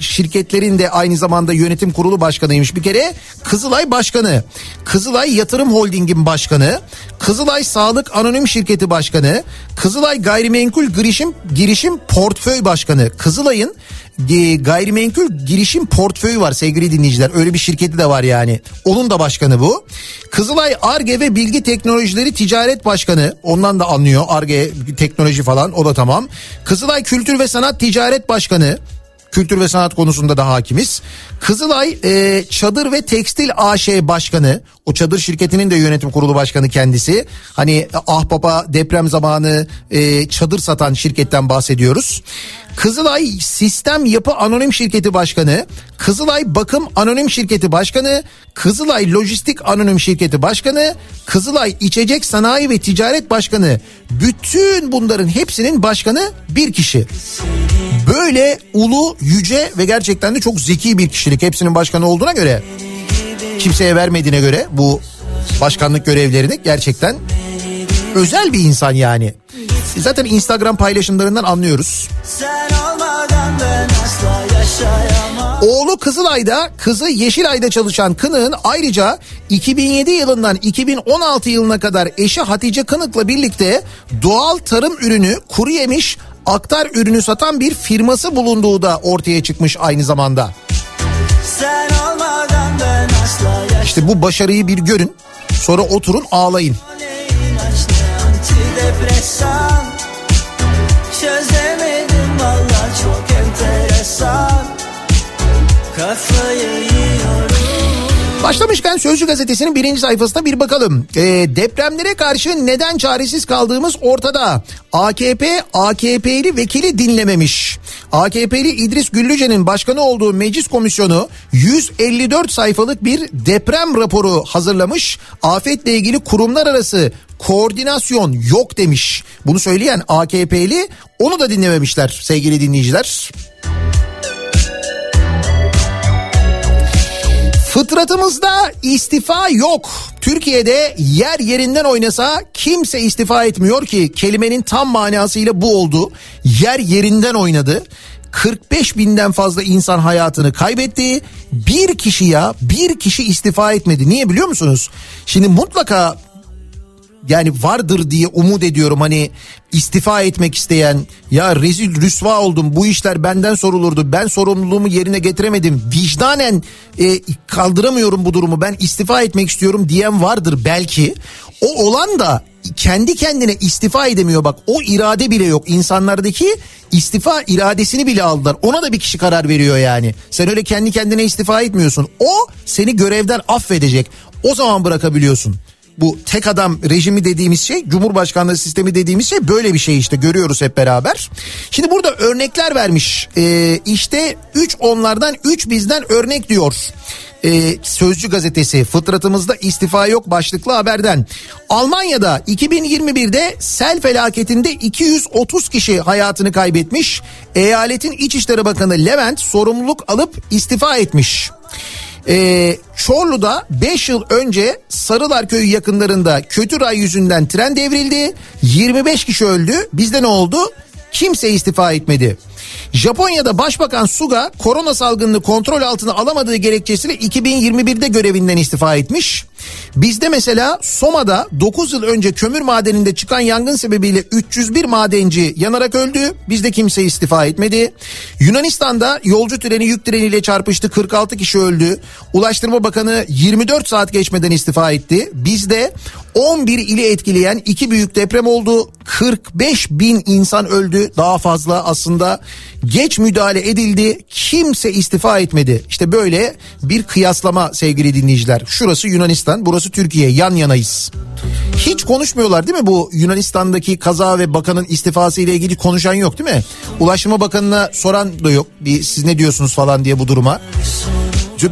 şirketlerin de aynı zamanda yönetim kurulu başkanıymış. Bir kere Kızılay Başkanı, Kızılay Yatırım Holding'in başkanı, Kızılay Sağlık Anonim Şirketi Başkanı, Kızılay Gayrimenkul Girişim, Girişim Portföy Başkanı. Kızılay'ın gayrimenkul girişim portföyü var sevgili dinleyiciler. Öyle bir şirketi de var yani. Onun da başkanı bu. Kızılay Ar-Ge ve Bilgi Teknolojileri Ticaret Başkanı. Ondan da anlıyor. Ar-Ge teknoloji falan, o da tamam. Kızılay Kültür ve Sanat Ticaret Başkanı. Kültür ve sanat konusunda da hakimiz. Kızılay e, Çadır ve Tekstil A Ş Başkanı. O çadır şirketinin de yönetim kurulu başkanı kendisi. Hani ahbaba deprem zamanı e, çadır satan şirketten bahsediyoruz. Kızılay Sistem Yapı Anonim Şirketi Başkanı. Kızılay Bakım Anonim Şirketi Başkanı. Kızılay Lojistik Anonim Şirketi Başkanı. Kızılay İçecek Sanayi ve Ticaret Başkanı. Bütün bunların hepsinin başkanı bir kişi. Böyle ulu, yüce ve gerçekten de çok zeki bir kişilik. Hepsinin başkanı olduğuna göre, kimseye vermediğine göre bu başkanlık görevlerini, gerçekten özel bir insan yani. Zaten Instagram paylaşımlarından anlıyoruz. Oğlu Kızılay'da, kızı Yeşilay'da çalışan Kınık'ın ayrıca iki bin yedi yılından iki bin on altı yılına kadar eşi Hatice Kınık'la birlikte doğal tarım ürünü, kuru yemiş, aktar ürünü satan bir firması bulunduğu da ortaya çıkmış aynı zamanda. İşte bu başarıyı bir görün, sonra oturun ağlayın. Çözemedim vallahi, çok enteresan. Kafayı yiyorum. Başlamışken Sözcü gazetesinin birinci sayfasına bir bakalım. E, depremlere karşı neden çaresiz kaldığımız ortada. A K P, A K P'li vekili dinlememiş. A K P'li İdris Güllüce'nin başkanı olduğu meclis komisyonu yüz elli dört sayfalık bir deprem raporu hazırlamış. Afetle ilgili kurumlar arası koordinasyon yok demiş. Bunu söyleyen A K P'li, onu da dinlememişler sevgili dinleyiciler. Fıtratımızda istifa yok. Türkiye'de yer yerinden oynasa kimse istifa etmiyor ki, kelimenin tam manasıyla bu oldu. Yer yerinden oynadı. kırk beş binden fazla insan hayatını kaybetti. Bir kişi ya bir kişi istifa etmedi. Niye biliyor musunuz? Şimdi mutlaka yani vardır diye umut ediyorum, hani istifa etmek isteyen, ya rezil rüsva oldum, bu işler benden sorulurdu, ben sorumluluğumu yerine getiremedim, vicdanen e, kaldıramıyorum bu durumu, ben istifa etmek istiyorum diyen vardır belki. O olan da kendi kendine istifa edemiyor, bak o irade bile yok insanlardaki, istifa iradesini bile aldılar, ona da bir kişi karar veriyor yani. Sen öyle kendi kendine istifa etmiyorsun, o seni görevden affedecek, o zaman bırakabiliyorsun. Bu tek adam rejimi dediğimiz şey, Cumhurbaşkanlığı sistemi dediğimiz şey böyle bir şey işte, görüyoruz hep beraber. Şimdi burada örnekler vermiş. Ee, işte üç onlardan, üç bizden örnek diyor. Ee, Sözcü gazetesi fıtratımızda istifa yok başlıklı haberden. Almanya'da iki bin yirmi birde sel felaketinde iki yüz otuz kişi hayatını kaybetmiş. Eyaletin İçişleri Bakanı Levent sorumluluk alıp istifa etmiş. Ee, Çorlu'da beş yıl önce Sarılar Köyü yakınlarında kötü ray yüzünden tren devrildi. yirmi beş kişi öldü. Bizde ne oldu? Kimse istifa etmedi. Japonya'da Başbakan Suga korona salgınını kontrol altına alamadığı gerekçesiyle iki bin yirmi birde görevinden istifa etmiş. Bizde mesela Soma'da dokuz yıl önce kömür madeninde çıkan yangın sebebiyle üç yüz bir madenci yanarak öldü. Bizde kimse istifa etmedi. Yunanistan'da yolcu treni yük treniyle çarpıştı, kırk altı kişi öldü. Ulaştırma Bakanı yirmi dört saat geçmeden istifa etti. Bizde on bir ili etkileyen iki büyük deprem oldu. kırk beş bin insan öldü, daha fazla aslında. Geç müdahale edildi, kimse istifa etmedi. İşte böyle bir kıyaslama sevgili dinleyiciler. Şurası Yunanistan, burası Türkiye, yan yanayız. Hiç konuşmuyorlar değil mi bu Yunanistan'daki kaza ve bakanın istifası ile ilgili, konuşan yok değil mi? Ulaştırma Bakanı'na soran da yok. Bir siz ne diyorsunuz falan diye bu duruma.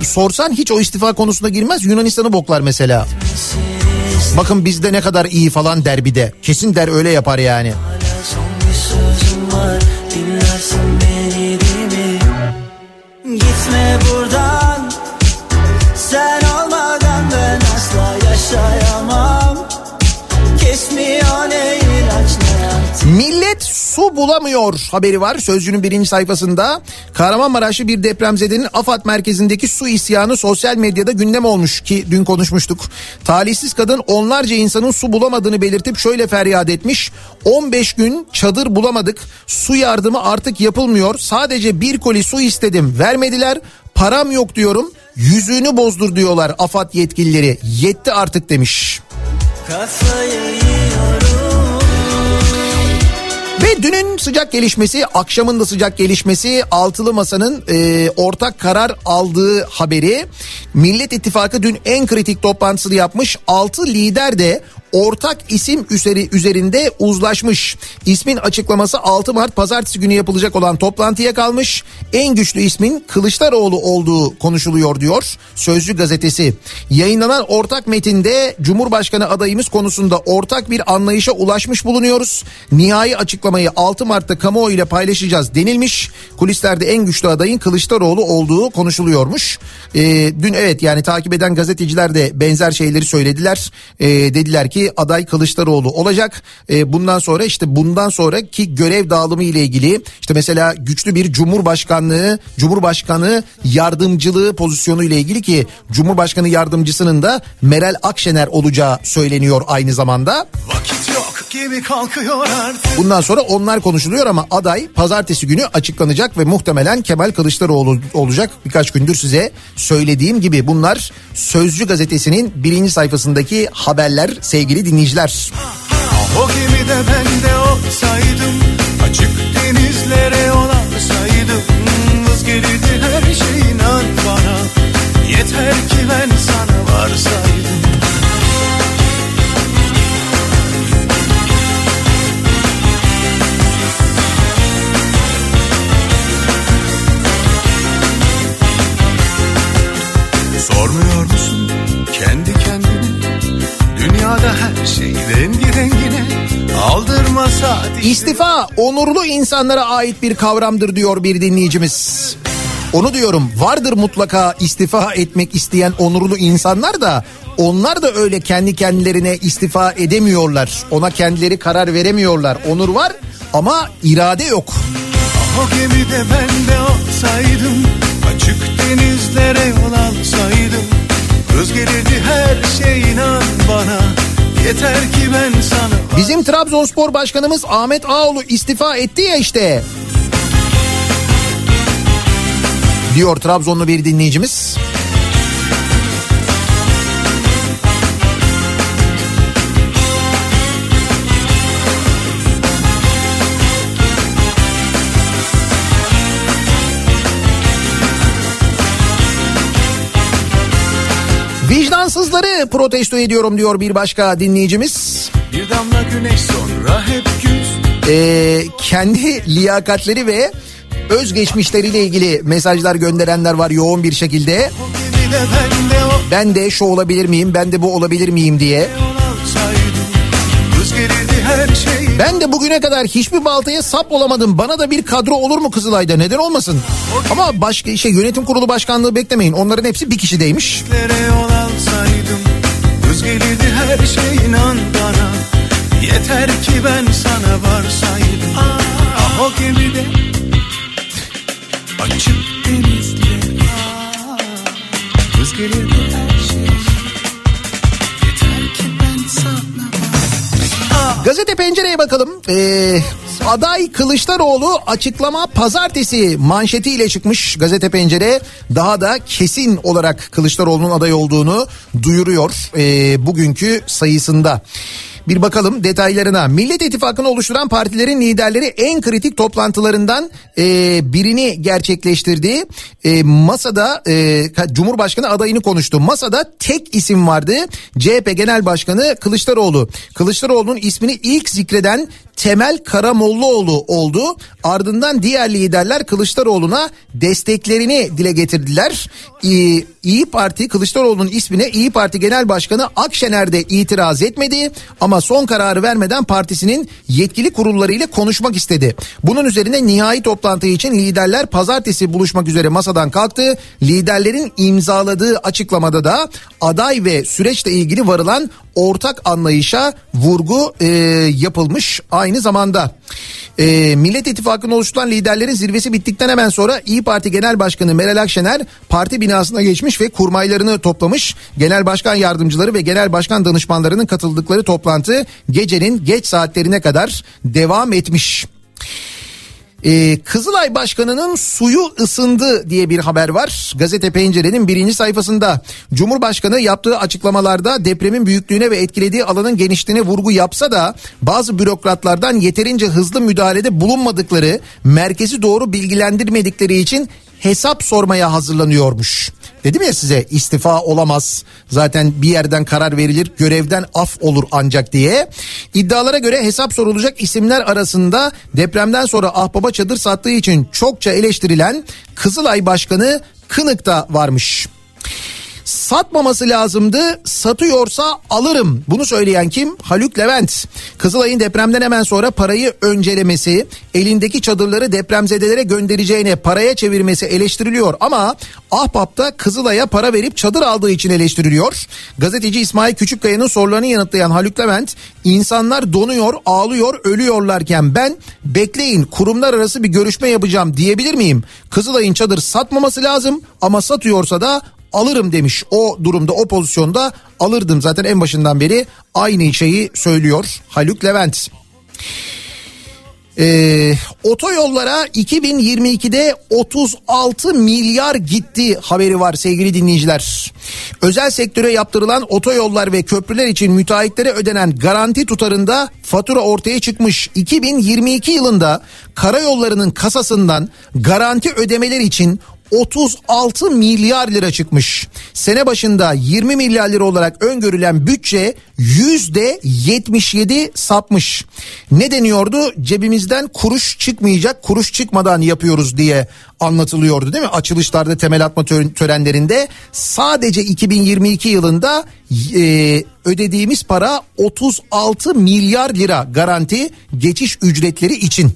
Sorsan hiç o istifa konusuna girmez. Yunanistan'ı boklar mesela. Bakın bizde ne kadar iyi falan der bir de. Kesin der, öyle yapar yani. Dinlersin beni değil mi? Gitme buradan. Sen olmadan ben asla yaşayamam. Kesmiyor ne ilaç ne artık. Millet su bulamıyor haberi var Sözcü'nün birinci sayfasında. Kahramanmaraşlı bir depremzedenin AFAD merkezindeki su isyanı sosyal medyada gündem olmuş ki dün konuşmuştuk. Talihsiz kadın onlarca insanın su bulamadığını belirtip şöyle feryat etmiş. on beş gün çadır bulamadık, su yardımı artık yapılmıyor, sadece bir koli su istedim vermediler, param yok diyorum. yüzüğünü bozdur diyorlar AFAD yetkilileri. Yetti artık demiş. Ve dünün sıcak gelişmesi, akşamın da sıcak gelişmesi, altılı masanın e, ortak karar aldığı haberi. Millet İttifakı dün en kritik toplantısını yapmış. altı lider de ortak isim üzeri, üzerinde uzlaşmış. İsmin açıklaması altı Mart pazartesi günü yapılacak olan toplantıya kalmış. En güçlü ismin Kılıçdaroğlu olduğu konuşuluyor diyor Sözcü gazetesi. Yayınlanan ortak metinde Cumhurbaşkanı adayımız konusunda ortak bir anlayışa ulaşmış bulunuyoruz. Nihai açıklamayı altı Mart'ta kamuoyuyla paylaşacağız denilmiş. Kulislerde en güçlü adayın Kılıçdaroğlu olduğu konuşuluyormuş. Ee, dün evet yani takip eden gazeteciler de benzer şeyleri söylediler. Ee, dediler ki aday Kılıçdaroğlu olacak. E, bundan sonra işte bundan sonraki görev dağılımı ile ilgili işte mesela güçlü bir cumhurbaşkanlığı, cumhurbaşkanı yardımcılığı pozisyonu ile ilgili ki Cumhurbaşkanı yardımcısının da Meral Akşener olacağı söyleniyor aynı zamanda. Vakit yok gibi kalkıyor artık. Bundan sonra onlar konuşuluyor ama aday pazartesi günü açıklanacak ve muhtemelen Kemal Kılıçdaroğlu olacak. Birkaç gündür size söylediğim gibi bunlar Sözcü gazetesinin birinci sayfasındaki haberler sevgili dinleyiciler. O gemide ben de olsaydım, açık denizlere olarsaydım, vız gelirdi her şey, inan bana, yeter ki ben sana varsaydım. Sormuyor musun kendi kendine? Dünyada her şey rengi rengine aldırmasa... İstifa onurlu insanlara ait bir kavramdır diyor bir dinleyicimiz. Onu diyorum, vardır mutlaka istifa etmek isteyen onurlu insanlar da onlar da öyle kendi kendilerine istifa edemiyorlar. Ona kendileri karar veremiyorlar. Onur var ama irade yok. O gemide ben de olsaydım, açık denizlere yol alsaydım. Bizim Trabzonspor Başkanımız Ahmet Ağaoğlu istifa etti ya işte. Diyor Trabzonlu bir dinleyicimiz. Vicdansızları protesto ediyorum diyor bir başka dinleyicimiz. Bir damla güneş sonra hep güz. Ee, kendi liyakatleri ve özgeçmişleriyle ilgili mesajlar gönderenler var yoğun bir şekilde. Ben de şu olabilir miyim, ben de bu olabilir miyim diye. Ben de bugüne kadar hiçbir baltaya sap olamadım. Bana da bir kadro olur mu Kızılay'da? Neden olmasın? Ama başka şey, yönetim kurulu başkanlığı beklemeyin. Onların hepsi bir kişideymiş. Gazete Pencere'ye bakalım. Ee, aday Kılıçdaroğlu açıklama pazartesi manşetiyle çıkmış Gazete Pencere. Daha da kesin olarak Kılıçdaroğlu'nun aday olduğunu duyuruyor ee, bugünkü sayısında. Bir bakalım detaylarına. Millet İttifakı'nı oluşturan partilerin liderleri en kritik toplantılarından e, birini gerçekleştirdi. E, masada e, Cumhurbaşkanı adayını konuştu. Masada tek isim vardı. C H P Genel Başkanı Kılıçdaroğlu. Kılıçdaroğlu'nun ismini ilk zikreden Temel Karamollaoğlu oldu. Ardından diğer liderler Kılıçdaroğlu'na desteklerini dile getirdiler. Ee, İyi Parti Kılıçdaroğlu'nun ismine İyi Parti Genel Başkanı Akşener de itiraz etmedi ama son kararı vermeden partisinin yetkili kurullarıyla konuşmak istedi. Bunun üzerine nihai toplantı için liderler pazartesi buluşmak üzere masadan kalktı. Liderlerin imzaladığı açıklamada da aday ve süreçle ilgili varılan ortak anlayışa vurgu e, yapılmış. Aynı zamanda e, Millet İttifakı'nın oluşturan liderlerin zirvesi bittikten hemen sonra İyi Parti Genel Başkanı Meral Akşener parti binasına geçmiş ve kurmaylarını toplamış. Genel Başkan Yardımcıları ve Genel Başkan Danışmanlarının katıldıkları toplantı gecenin geç saatlerine kadar devam etmiş. Ee, Kızılay Başkanı'nın suyu ısındı diye bir haber var. Gazete Pencere'nin birinci sayfasında. Cumhurbaşkanı yaptığı açıklamalarda depremin büyüklüğüne ve etkilediği alanın genişliğine vurgu yapsa da bazı bürokratlardan yeterince hızlı müdahalede bulunmadıkları, merkezi doğru bilgilendirmedikleri için hesap sormaya hazırlanıyormuş. Dedim ya size, istifa olamaz. Zaten bir yerden karar verilir, görevden af olur ancak diye. İddialara göre hesap sorulacak isimler arasında depremden sonra ahbaba çadır sattığı için çokça eleştirilen Kızılay Başkanı Kınık da varmış. Satmaması lazımdı, satıyorsa alırım. Bunu söyleyen kim? Haluk Levent. Kızılay'ın depremden hemen sonra parayı öncelemesi, elindeki çadırları depremzedelere göndereceğine paraya çevirmesi eleştiriliyor. Ama ahbap da Kızılay'a para verip çadır aldığı için eleştiriliyor. Gazeteci İsmail Küçükkaya'nın sorularını yanıtlayan Haluk Levent, insanlar donuyor, ağlıyor, ölüyorlarken ben bekleyin kurumlar arası bir görüşme yapacağım diyebilir miyim? Kızılay'ın çadır satmaması lazım ama satıyorsa da alırım demiş. O durumda, o pozisyonda alırdım. Zaten en başından beri aynı şeyi söylüyor Haluk Levent. Ee, otoyollara iki bin yirmi ikide otuz altı milyar gitti haberi var sevgili dinleyiciler. Özel sektöre yaptırılan otoyollar ve köprüler için müteahhitlere ödenen garanti tutarında fatura ortaya çıkmış. iki bin yirmi iki yılında karayollarının kasasından garanti ödemeler için otuz altı milyar lira çıkmış. Sene başında yirmi milyar lira olarak öngörülen bütçe yüzde yetmiş yedi sapmış. Ne deniyordu? Cebimizden kuruş çıkmayacak, kuruş çıkmadan yapıyoruz diye anlatılıyordu değil mi? Açılışlarda, temel atma törenlerinde. Sadece iki bin yirmi iki yılında e, ödediğimiz para otuz altı milyar lira garanti geçiş ücretleri için.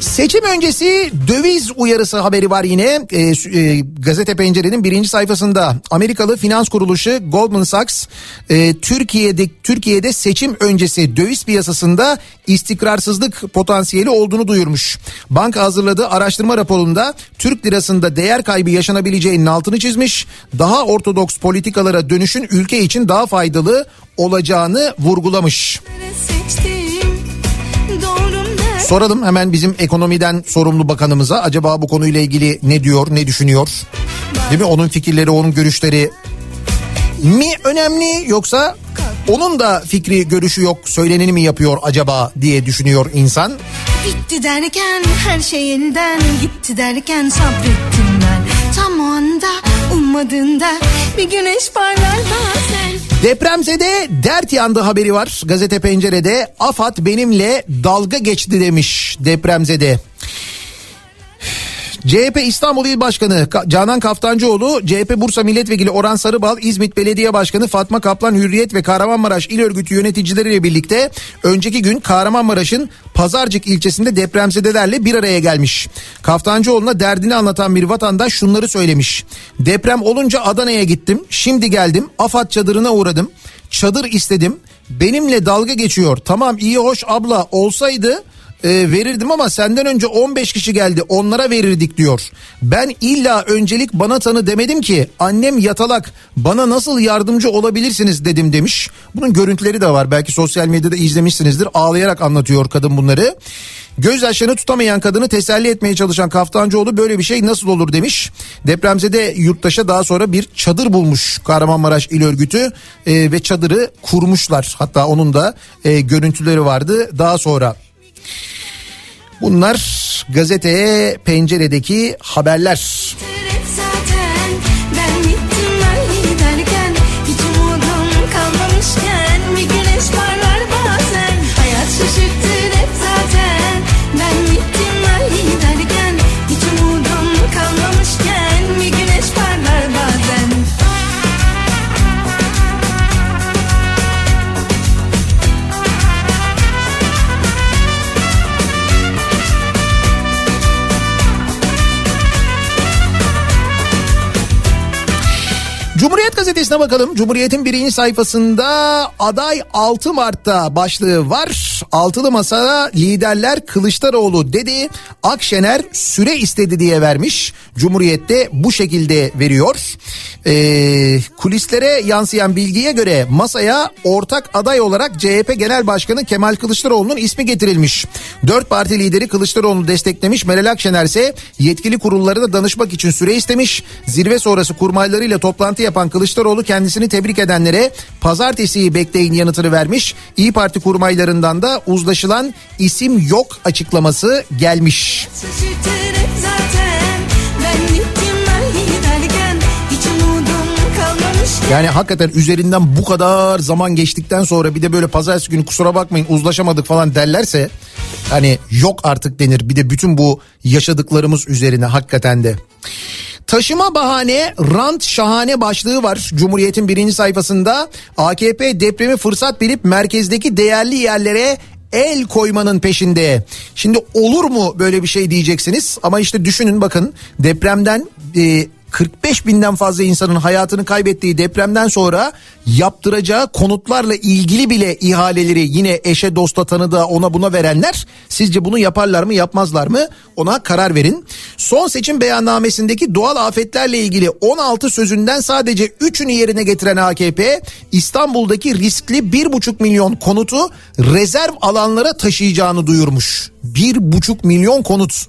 Seçim öncesi döviz uyarısı haberi var yine e, e, Gazete Pencere'nin birinci sayfasında. Amerikalı finans kuruluşu Goldman Sachs e, Türkiye'de Türkiye'de seçim öncesi döviz piyasasında istikrarsızlık potansiyeli olduğunu duyurmuş. Banka hazırladığı araştırma raporunda Türk lirasında değer kaybı yaşanabileceğinin altını çizmiş. Daha ortodoks politikalara dönüşün ülke için daha faydalı olacağını vurgulamış. Soralım hemen bizim ekonomiden sorumlu bakanımıza, acaba bu konuyla ilgili ne diyor, ne düşünüyor? Değil mi? Onun fikirleri, onun görüşleri mi önemli, yoksa onun da fikri, görüşü yok, söyleneni mi yapıyor acaba diye düşünüyor insan. Bitti derken her şey elden gitti derken sabrettim ben. Tam o anda ummadığında bir güneş parlar bazen. Depremzede dert yandı haberi var Gazete Pencere'de. AFAD benimle dalga geçti demiş depremzede. C H P İstanbul İl Başkanı Canan Kaftancıoğlu, C H P Bursa Milletvekili Orhan Sarıbal, İzmit Belediye Başkanı Fatma Kaplan, Hürriyet ve Kahramanmaraş İl Örgütü yöneticileriyle birlikte önceki gün Kahramanmaraş'ın Pazarcık ilçesinde depremzedelerle bir araya gelmiş. Kaftancıoğlu'na derdini anlatan bir vatandaş şunları söylemiş. Deprem olunca Adana'ya gittim, şimdi geldim, AFAD çadırına uğradım, çadır istedim, benimle dalga geçiyor. Tamam iyi hoş abla, olsaydı verirdim ama senden önce on beş kişi geldi, onlara verirdik diyor. Ben illa öncelik bana tanı demedim ki, annem yatalak, bana nasıl yardımcı olabilirsiniz dedim demiş. Bunun görüntüleri de var, belki sosyal medyada izlemişsinizdir, ağlayarak anlatıyor kadın bunları. Gözyaşlarını tutamayan kadını teselli etmeye çalışan Kaftancıoğlu böyle bir şey nasıl olur demiş. Depremzede yurttaşa daha sonra bir çadır bulmuş Kahramanmaraş İl Örgütü e, ve çadırı kurmuşlar, hatta onun da e, görüntüleri vardı daha sonra. Bunlar gazeteye penceredeki haberler. Cumhuriyet gazetesine bakalım. Cumhuriyet'in birinci sayfasında aday altı Mart'ta başlığı var. Altılı Masa'da liderler Kılıçdaroğlu dedi, Akşener süre istedi diye vermiş. Cumhuriyet'te bu şekilde veriyor. Ee, kulislere yansıyan bilgiye göre masaya ortak aday olarak C H P Genel Başkanı Kemal Kılıçdaroğlu'nun ismi getirilmiş. Dört parti lideri Kılıçdaroğlu'nu desteklemiş. Meral Akşener ise yetkili kurullarına danışmak için süre istemiş. Zirve sonrası kurmaylarıyla toplantı yapan Kılıçdaroğlu kendisini tebrik edenlere pazartesiyi bekleyin yanıtını vermiş. İyi Parti kurmaylarından da uzlaşılan isim yok açıklaması gelmiş. Yani hakikaten üzerinden bu kadar zaman geçtikten sonra bir de böyle pazartesi günü kusura bakmayın uzlaşamadık falan derlerse hani yok artık denir. Bir de bütün bu yaşadıklarımız üzerine hakikaten de. Taşıma bahane, rant şahane başlığı var Cumhuriyet'in birinci sayfasında. A K P depremi fırsat bilip merkezdeki değerli yerlere el koymanın peşinde. Şimdi olur mu böyle bir şey diyeceksiniz ama işte düşünün bakın depremden... E, kırk beş binden fazla insanın hayatını kaybettiği depremden sonra yaptıracağı konutlarla ilgili bile ihaleleri yine eşe dosta tanıdığa ona buna verenler sizce bunu yaparlar mı yapmazlar mı ona karar verin. Son seçim beyannamesindeki doğal afetlerle ilgili on altı sözünden sadece üçünü yerine getiren A K P İstanbul'daki riskli bir buçuk milyon konutu rezerv alanlara taşıyacağını duyurmuş. bir buçuk milyon konut.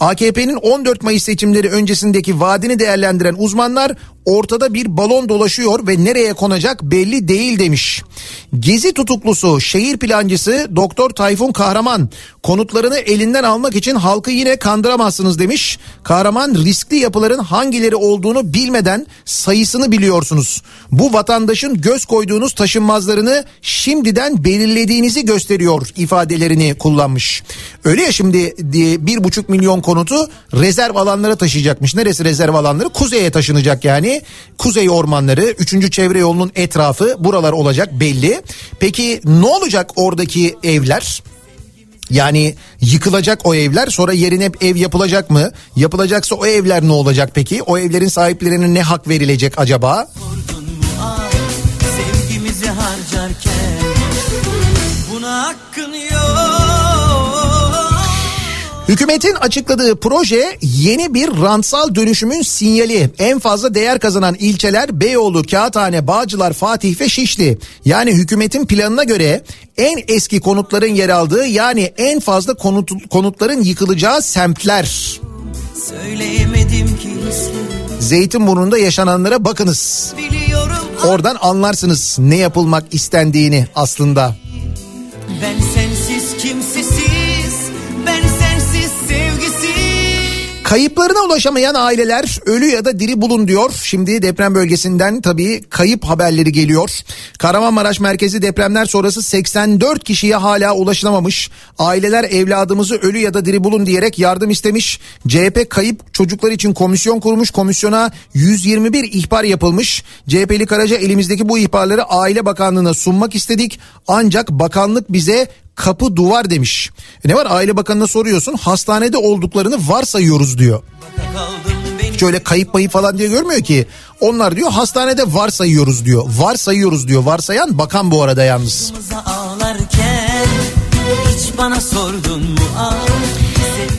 A K P'nin on dört Mayıs seçimleri öncesindeki vaadini değerlendiren uzmanlar ortada bir balon dolaşıyor ve nereye konacak belli değil demiş. Gezi tutuklusu, şehir plancısı Doktor Tayfun Kahraman konutlarını elinden almak için halkı yine kandıramazsınız demiş. Kahraman riskli yapıların hangileri olduğunu bilmeden sayısını biliyorsunuz. Bu vatandaşın göz koyduğunuz taşınmazlarını şimdiden belirlediğinizi gösteriyor ifadelerini kullanmış. Öyle ya şimdi bir buçuk milyon konutu rezerv alanlara taşıyacakmış. Neresi rezerv alanları? Kuzeye taşınacak yani. Kuzey ormanları, üçüncü çevre yolunun etrafı buralar olacak belli. Peki ne olacak oradaki evler? Yani yıkılacak o evler, sonra yerine ev yapılacak mı? Yapılacaksa o evler ne olacak peki? O evlerin sahiplerine ne hak verilecek acaba? Sordun mu ay, sevgimizi harcarken buna hakkın yok. Hükümetin açıkladığı proje yeni bir rantsal dönüşümün sinyali. En fazla değer kazanan ilçeler Beyoğlu, Kağıthane, Bağcılar, Fatih ve Şişli. Yani hükümetin planına göre en eski konutların yer aldığı yani en fazla konut, konutların yıkılacağı semtler. Söyleyemedim ki Zeytinburnu'nda yaşananlara bakınız. Biliyorum. Oradan anlarsınız ne yapılmak istendiğini aslında. Ben sensiz kimsesiz. Kayıplarına ulaşamayan aileler ölü ya da diri bulun diyor. Şimdi deprem bölgesinden tabii kayıp haberleri geliyor. Kahramanmaraş merkezi depremler sonrası seksen dört kişiye hala ulaşılamamış. Aileler evladımızı ölü ya da diri bulun diyerek yardım istemiş. C H P kayıp çocuklar için komisyon kurmuş. Komisyona yüz yirmi bir ihbar yapılmış. C H P'li Karaca elimizdeki bu ihbarları Aile Bakanlığı'na sunmak istedik. Ancak bakanlık bize kapı duvar demiş. Ne var Aile Bakanı'na soruyorsun hastanede olduklarını varsayıyoruz diyor. Hiç öyle kayıp mayıp falan diye görmüyor ki. Onlar diyor hastanede varsayıyoruz diyor. Varsayıyoruz diyor. Varsayan bakan bu arada yalnız. Hiç bana sordun mu?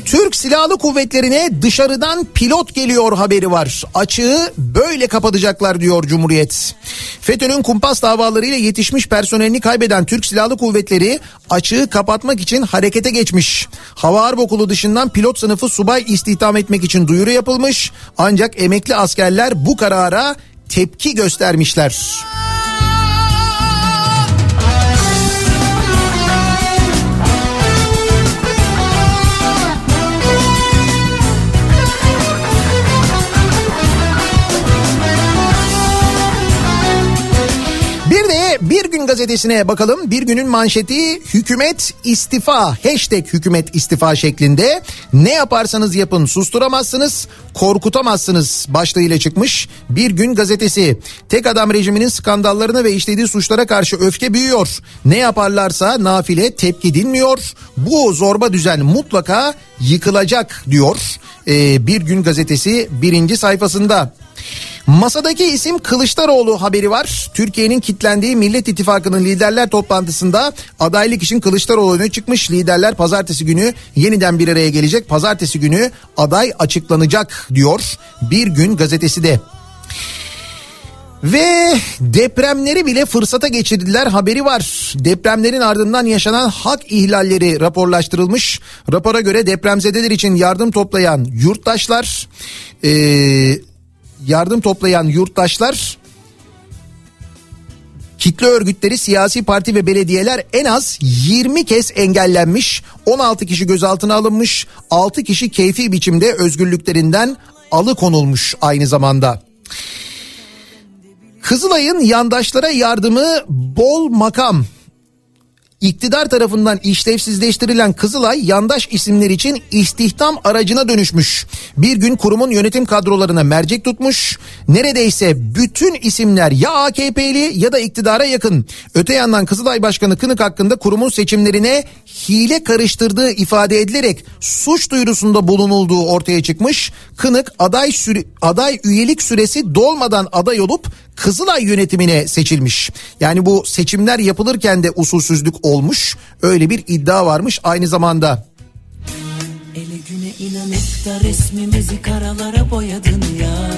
Türk Silahlı Kuvvetleri'ne dışarıdan pilot geliyor haberi var. Açığı böyle kapatacaklar diyor Cumhuriyet. FETÖ'nün kumpas davalarıyla yetişmiş personelini kaybeden Türk Silahlı Kuvvetleri açığı kapatmak için harekete geçmiş. Hava Harp Okulu dışından pilot sınıfı subay istihdam etmek için duyuru yapılmış. Ancak emekli askerler bu karara tepki göstermişler. Bir Gün gazetesine bakalım. Bir Gün'ün manşeti hükümet istifa, hashtag hükümet istifa şeklinde. Ne yaparsanız yapın susturamazsınız, korkutamazsınız başlığıyla çıkmış Bir Gün gazetesi. Tek adam rejiminin skandallarına ve işlediği suçlara karşı öfke büyüyor. Ne yaparlarsa nafile tepki dinmiyor. Bu zorba düzen mutlaka yıkılacak diyor. Ee, Bir Gün gazetesi birinci sayfasında. Masadaki isim Kılıçdaroğlu haberi var. Türkiye'nin kitlendiği Millet İttifakı'nın liderler toplantısında adaylık için Kılıçdaroğlu öne çıkmış. Liderler pazartesi günü yeniden bir araya gelecek. Pazartesi günü aday açıklanacak diyor Bir Gün gazetesi de. Ve depremleri bile fırsata geçirdiler haberi var. Depremlerin ardından yaşanan hak ihlalleri raporlaştırılmış. Rapora göre depremzedeler için yardım toplayan yurttaşlar... Ee, yardım toplayan yurttaşlar, kitle örgütleri, siyasi parti ve belediyeler en az yirmi kez engellenmiş. on altı kişi gözaltına alınmış. altı kişi keyfi biçimde özgürlüklerinden alıkonulmuş aynı zamanda. Kızılay'ın yandaşlara yardımı bol makam. İktidar tarafından işlevsizleştirilen Kızılay yandaş isimler için istihdam aracına dönüşmüş. Bir Gün kurumun yönetim kadrolarına mercek tutmuş. Neredeyse bütün isimler ya A K P'li ya da iktidara yakın. Öte yandan Kızılay Başkanı Kınık hakkında kurumun seçimlerine hile karıştırdığı ifade edilerek suç duyurusunda bulunulduğu ortaya çıkmış. Kınık aday süre, aday üyelik süresi dolmadan aday olup Kızılay yönetimine seçilmiş. Yani bu seçimler yapılırken de usulsüzlük olmuş. Öyle bir iddia varmış aynı zamanda. Ele güne inanıp da resmimizi karalara boyadın ya.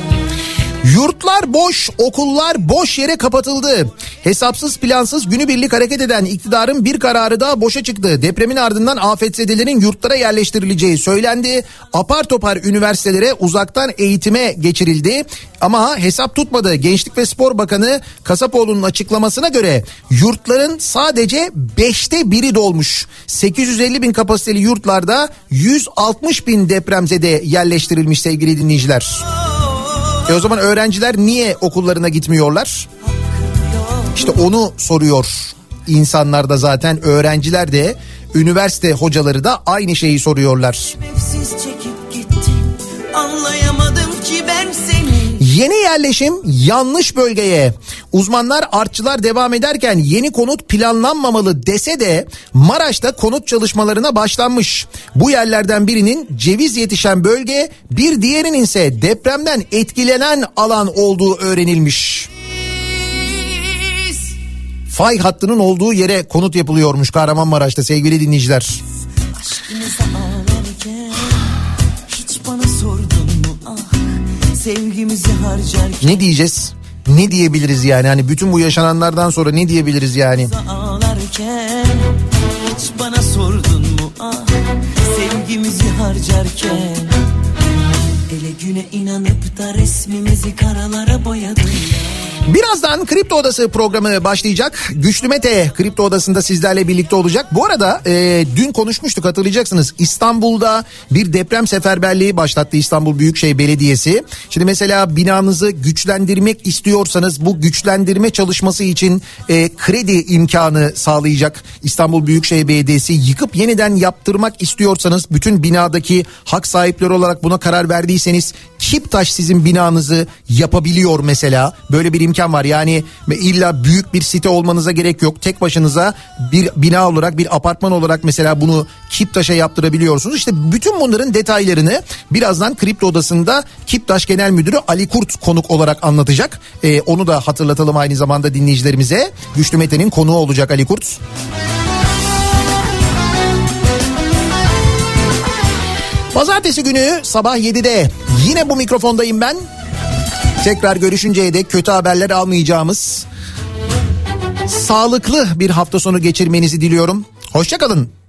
Yurtlar boş, okullar boş yere kapatıldı. Hesapsız plansız günübirlik hareket eden iktidarın bir kararı daha boşa çıktı. Depremin ardından afetzedelerin yurtlara yerleştirileceği söylendi. Apar topar üniversitelere uzaktan eğitime geçirildi. Ama hesap tutmadı. Gençlik ve Spor Bakanı Kasapoğlu'nun açıklamasına göre yurtların sadece beşte biri dolmuş. sekiz yüz elli bin kapasiteli yurtlarda yüz altmış bin depremzede yerleştirilmiş sevgili dinleyiciler. E o zaman öğrenciler niye okullarına gitmiyorlar? İşte onu soruyor insanlar da zaten, öğrenciler de, üniversite hocaları da aynı şeyi soruyorlar. Yeni yerleşim yanlış bölgeye. Uzmanlar artçılar devam ederken yeni konut planlanmamalı dese de Maraş'ta konut çalışmalarına başlanmış. Bu yerlerden birinin ceviz yetişen bölge, bir diğerinin ise depremden etkilenen alan olduğu öğrenilmiş. Fay hattının olduğu yere konut yapılıyormuş Kahramanmaraş'ta sevgili dinleyiciler. Aşkınıza ağlarken hiç bana sordun mu ah? Sevgimizi harcarken... Ne diyeceğiz? Ne diyebiliriz yani? Hani bütün bu yaşananlardan sonra ne diyebiliriz yani? Ağlarken, hiç bana sordun mu ah? Sevgimizi harcarken, ele güne inanıp da resmimizi karalara boyadın ya. Birazdan Kripto Odası programı başlayacak. Güçlü Mete Kripto Odası'nda sizlerle birlikte olacak. Bu arada e, dün konuşmuştuk, hatırlayacaksınız. İstanbul'da bir deprem seferberliği başlattı İstanbul Büyükşehir Belediyesi. Şimdi mesela binanızı güçlendirmek istiyorsanız bu güçlendirme çalışması için e, kredi imkanı sağlayacak İstanbul Büyükşehir Belediyesi. Yıkıp yeniden yaptırmak istiyorsanız, bütün binadaki hak sahipleri olarak buna karar verdiyseniz, Kiptaş sizin binanızı yapabiliyor mesela. Böyle bir imkan var. Yani illa büyük bir site olmanıza gerek yok. Tek başınıza bir bina olarak, bir apartman olarak mesela bunu Kiptaş'a yaptırabiliyorsunuz. İşte bütün bunların detaylarını birazdan Kripto Odası'nda Kiptaş Genel Müdürü Ali Kurt konuk olarak anlatacak. Ee, onu da hatırlatalım aynı zamanda dinleyicilerimize. Güçlü Mete'nin konuğu olacak Ali Kurt. Pazartesi günü sabah yedide yine bu mikrofondayım ben. Tekrar görüşünceye dek kötü haberler almayacağımız, sağlıklı bir hafta sonu geçirmenizi diliyorum. Hoşça kalın.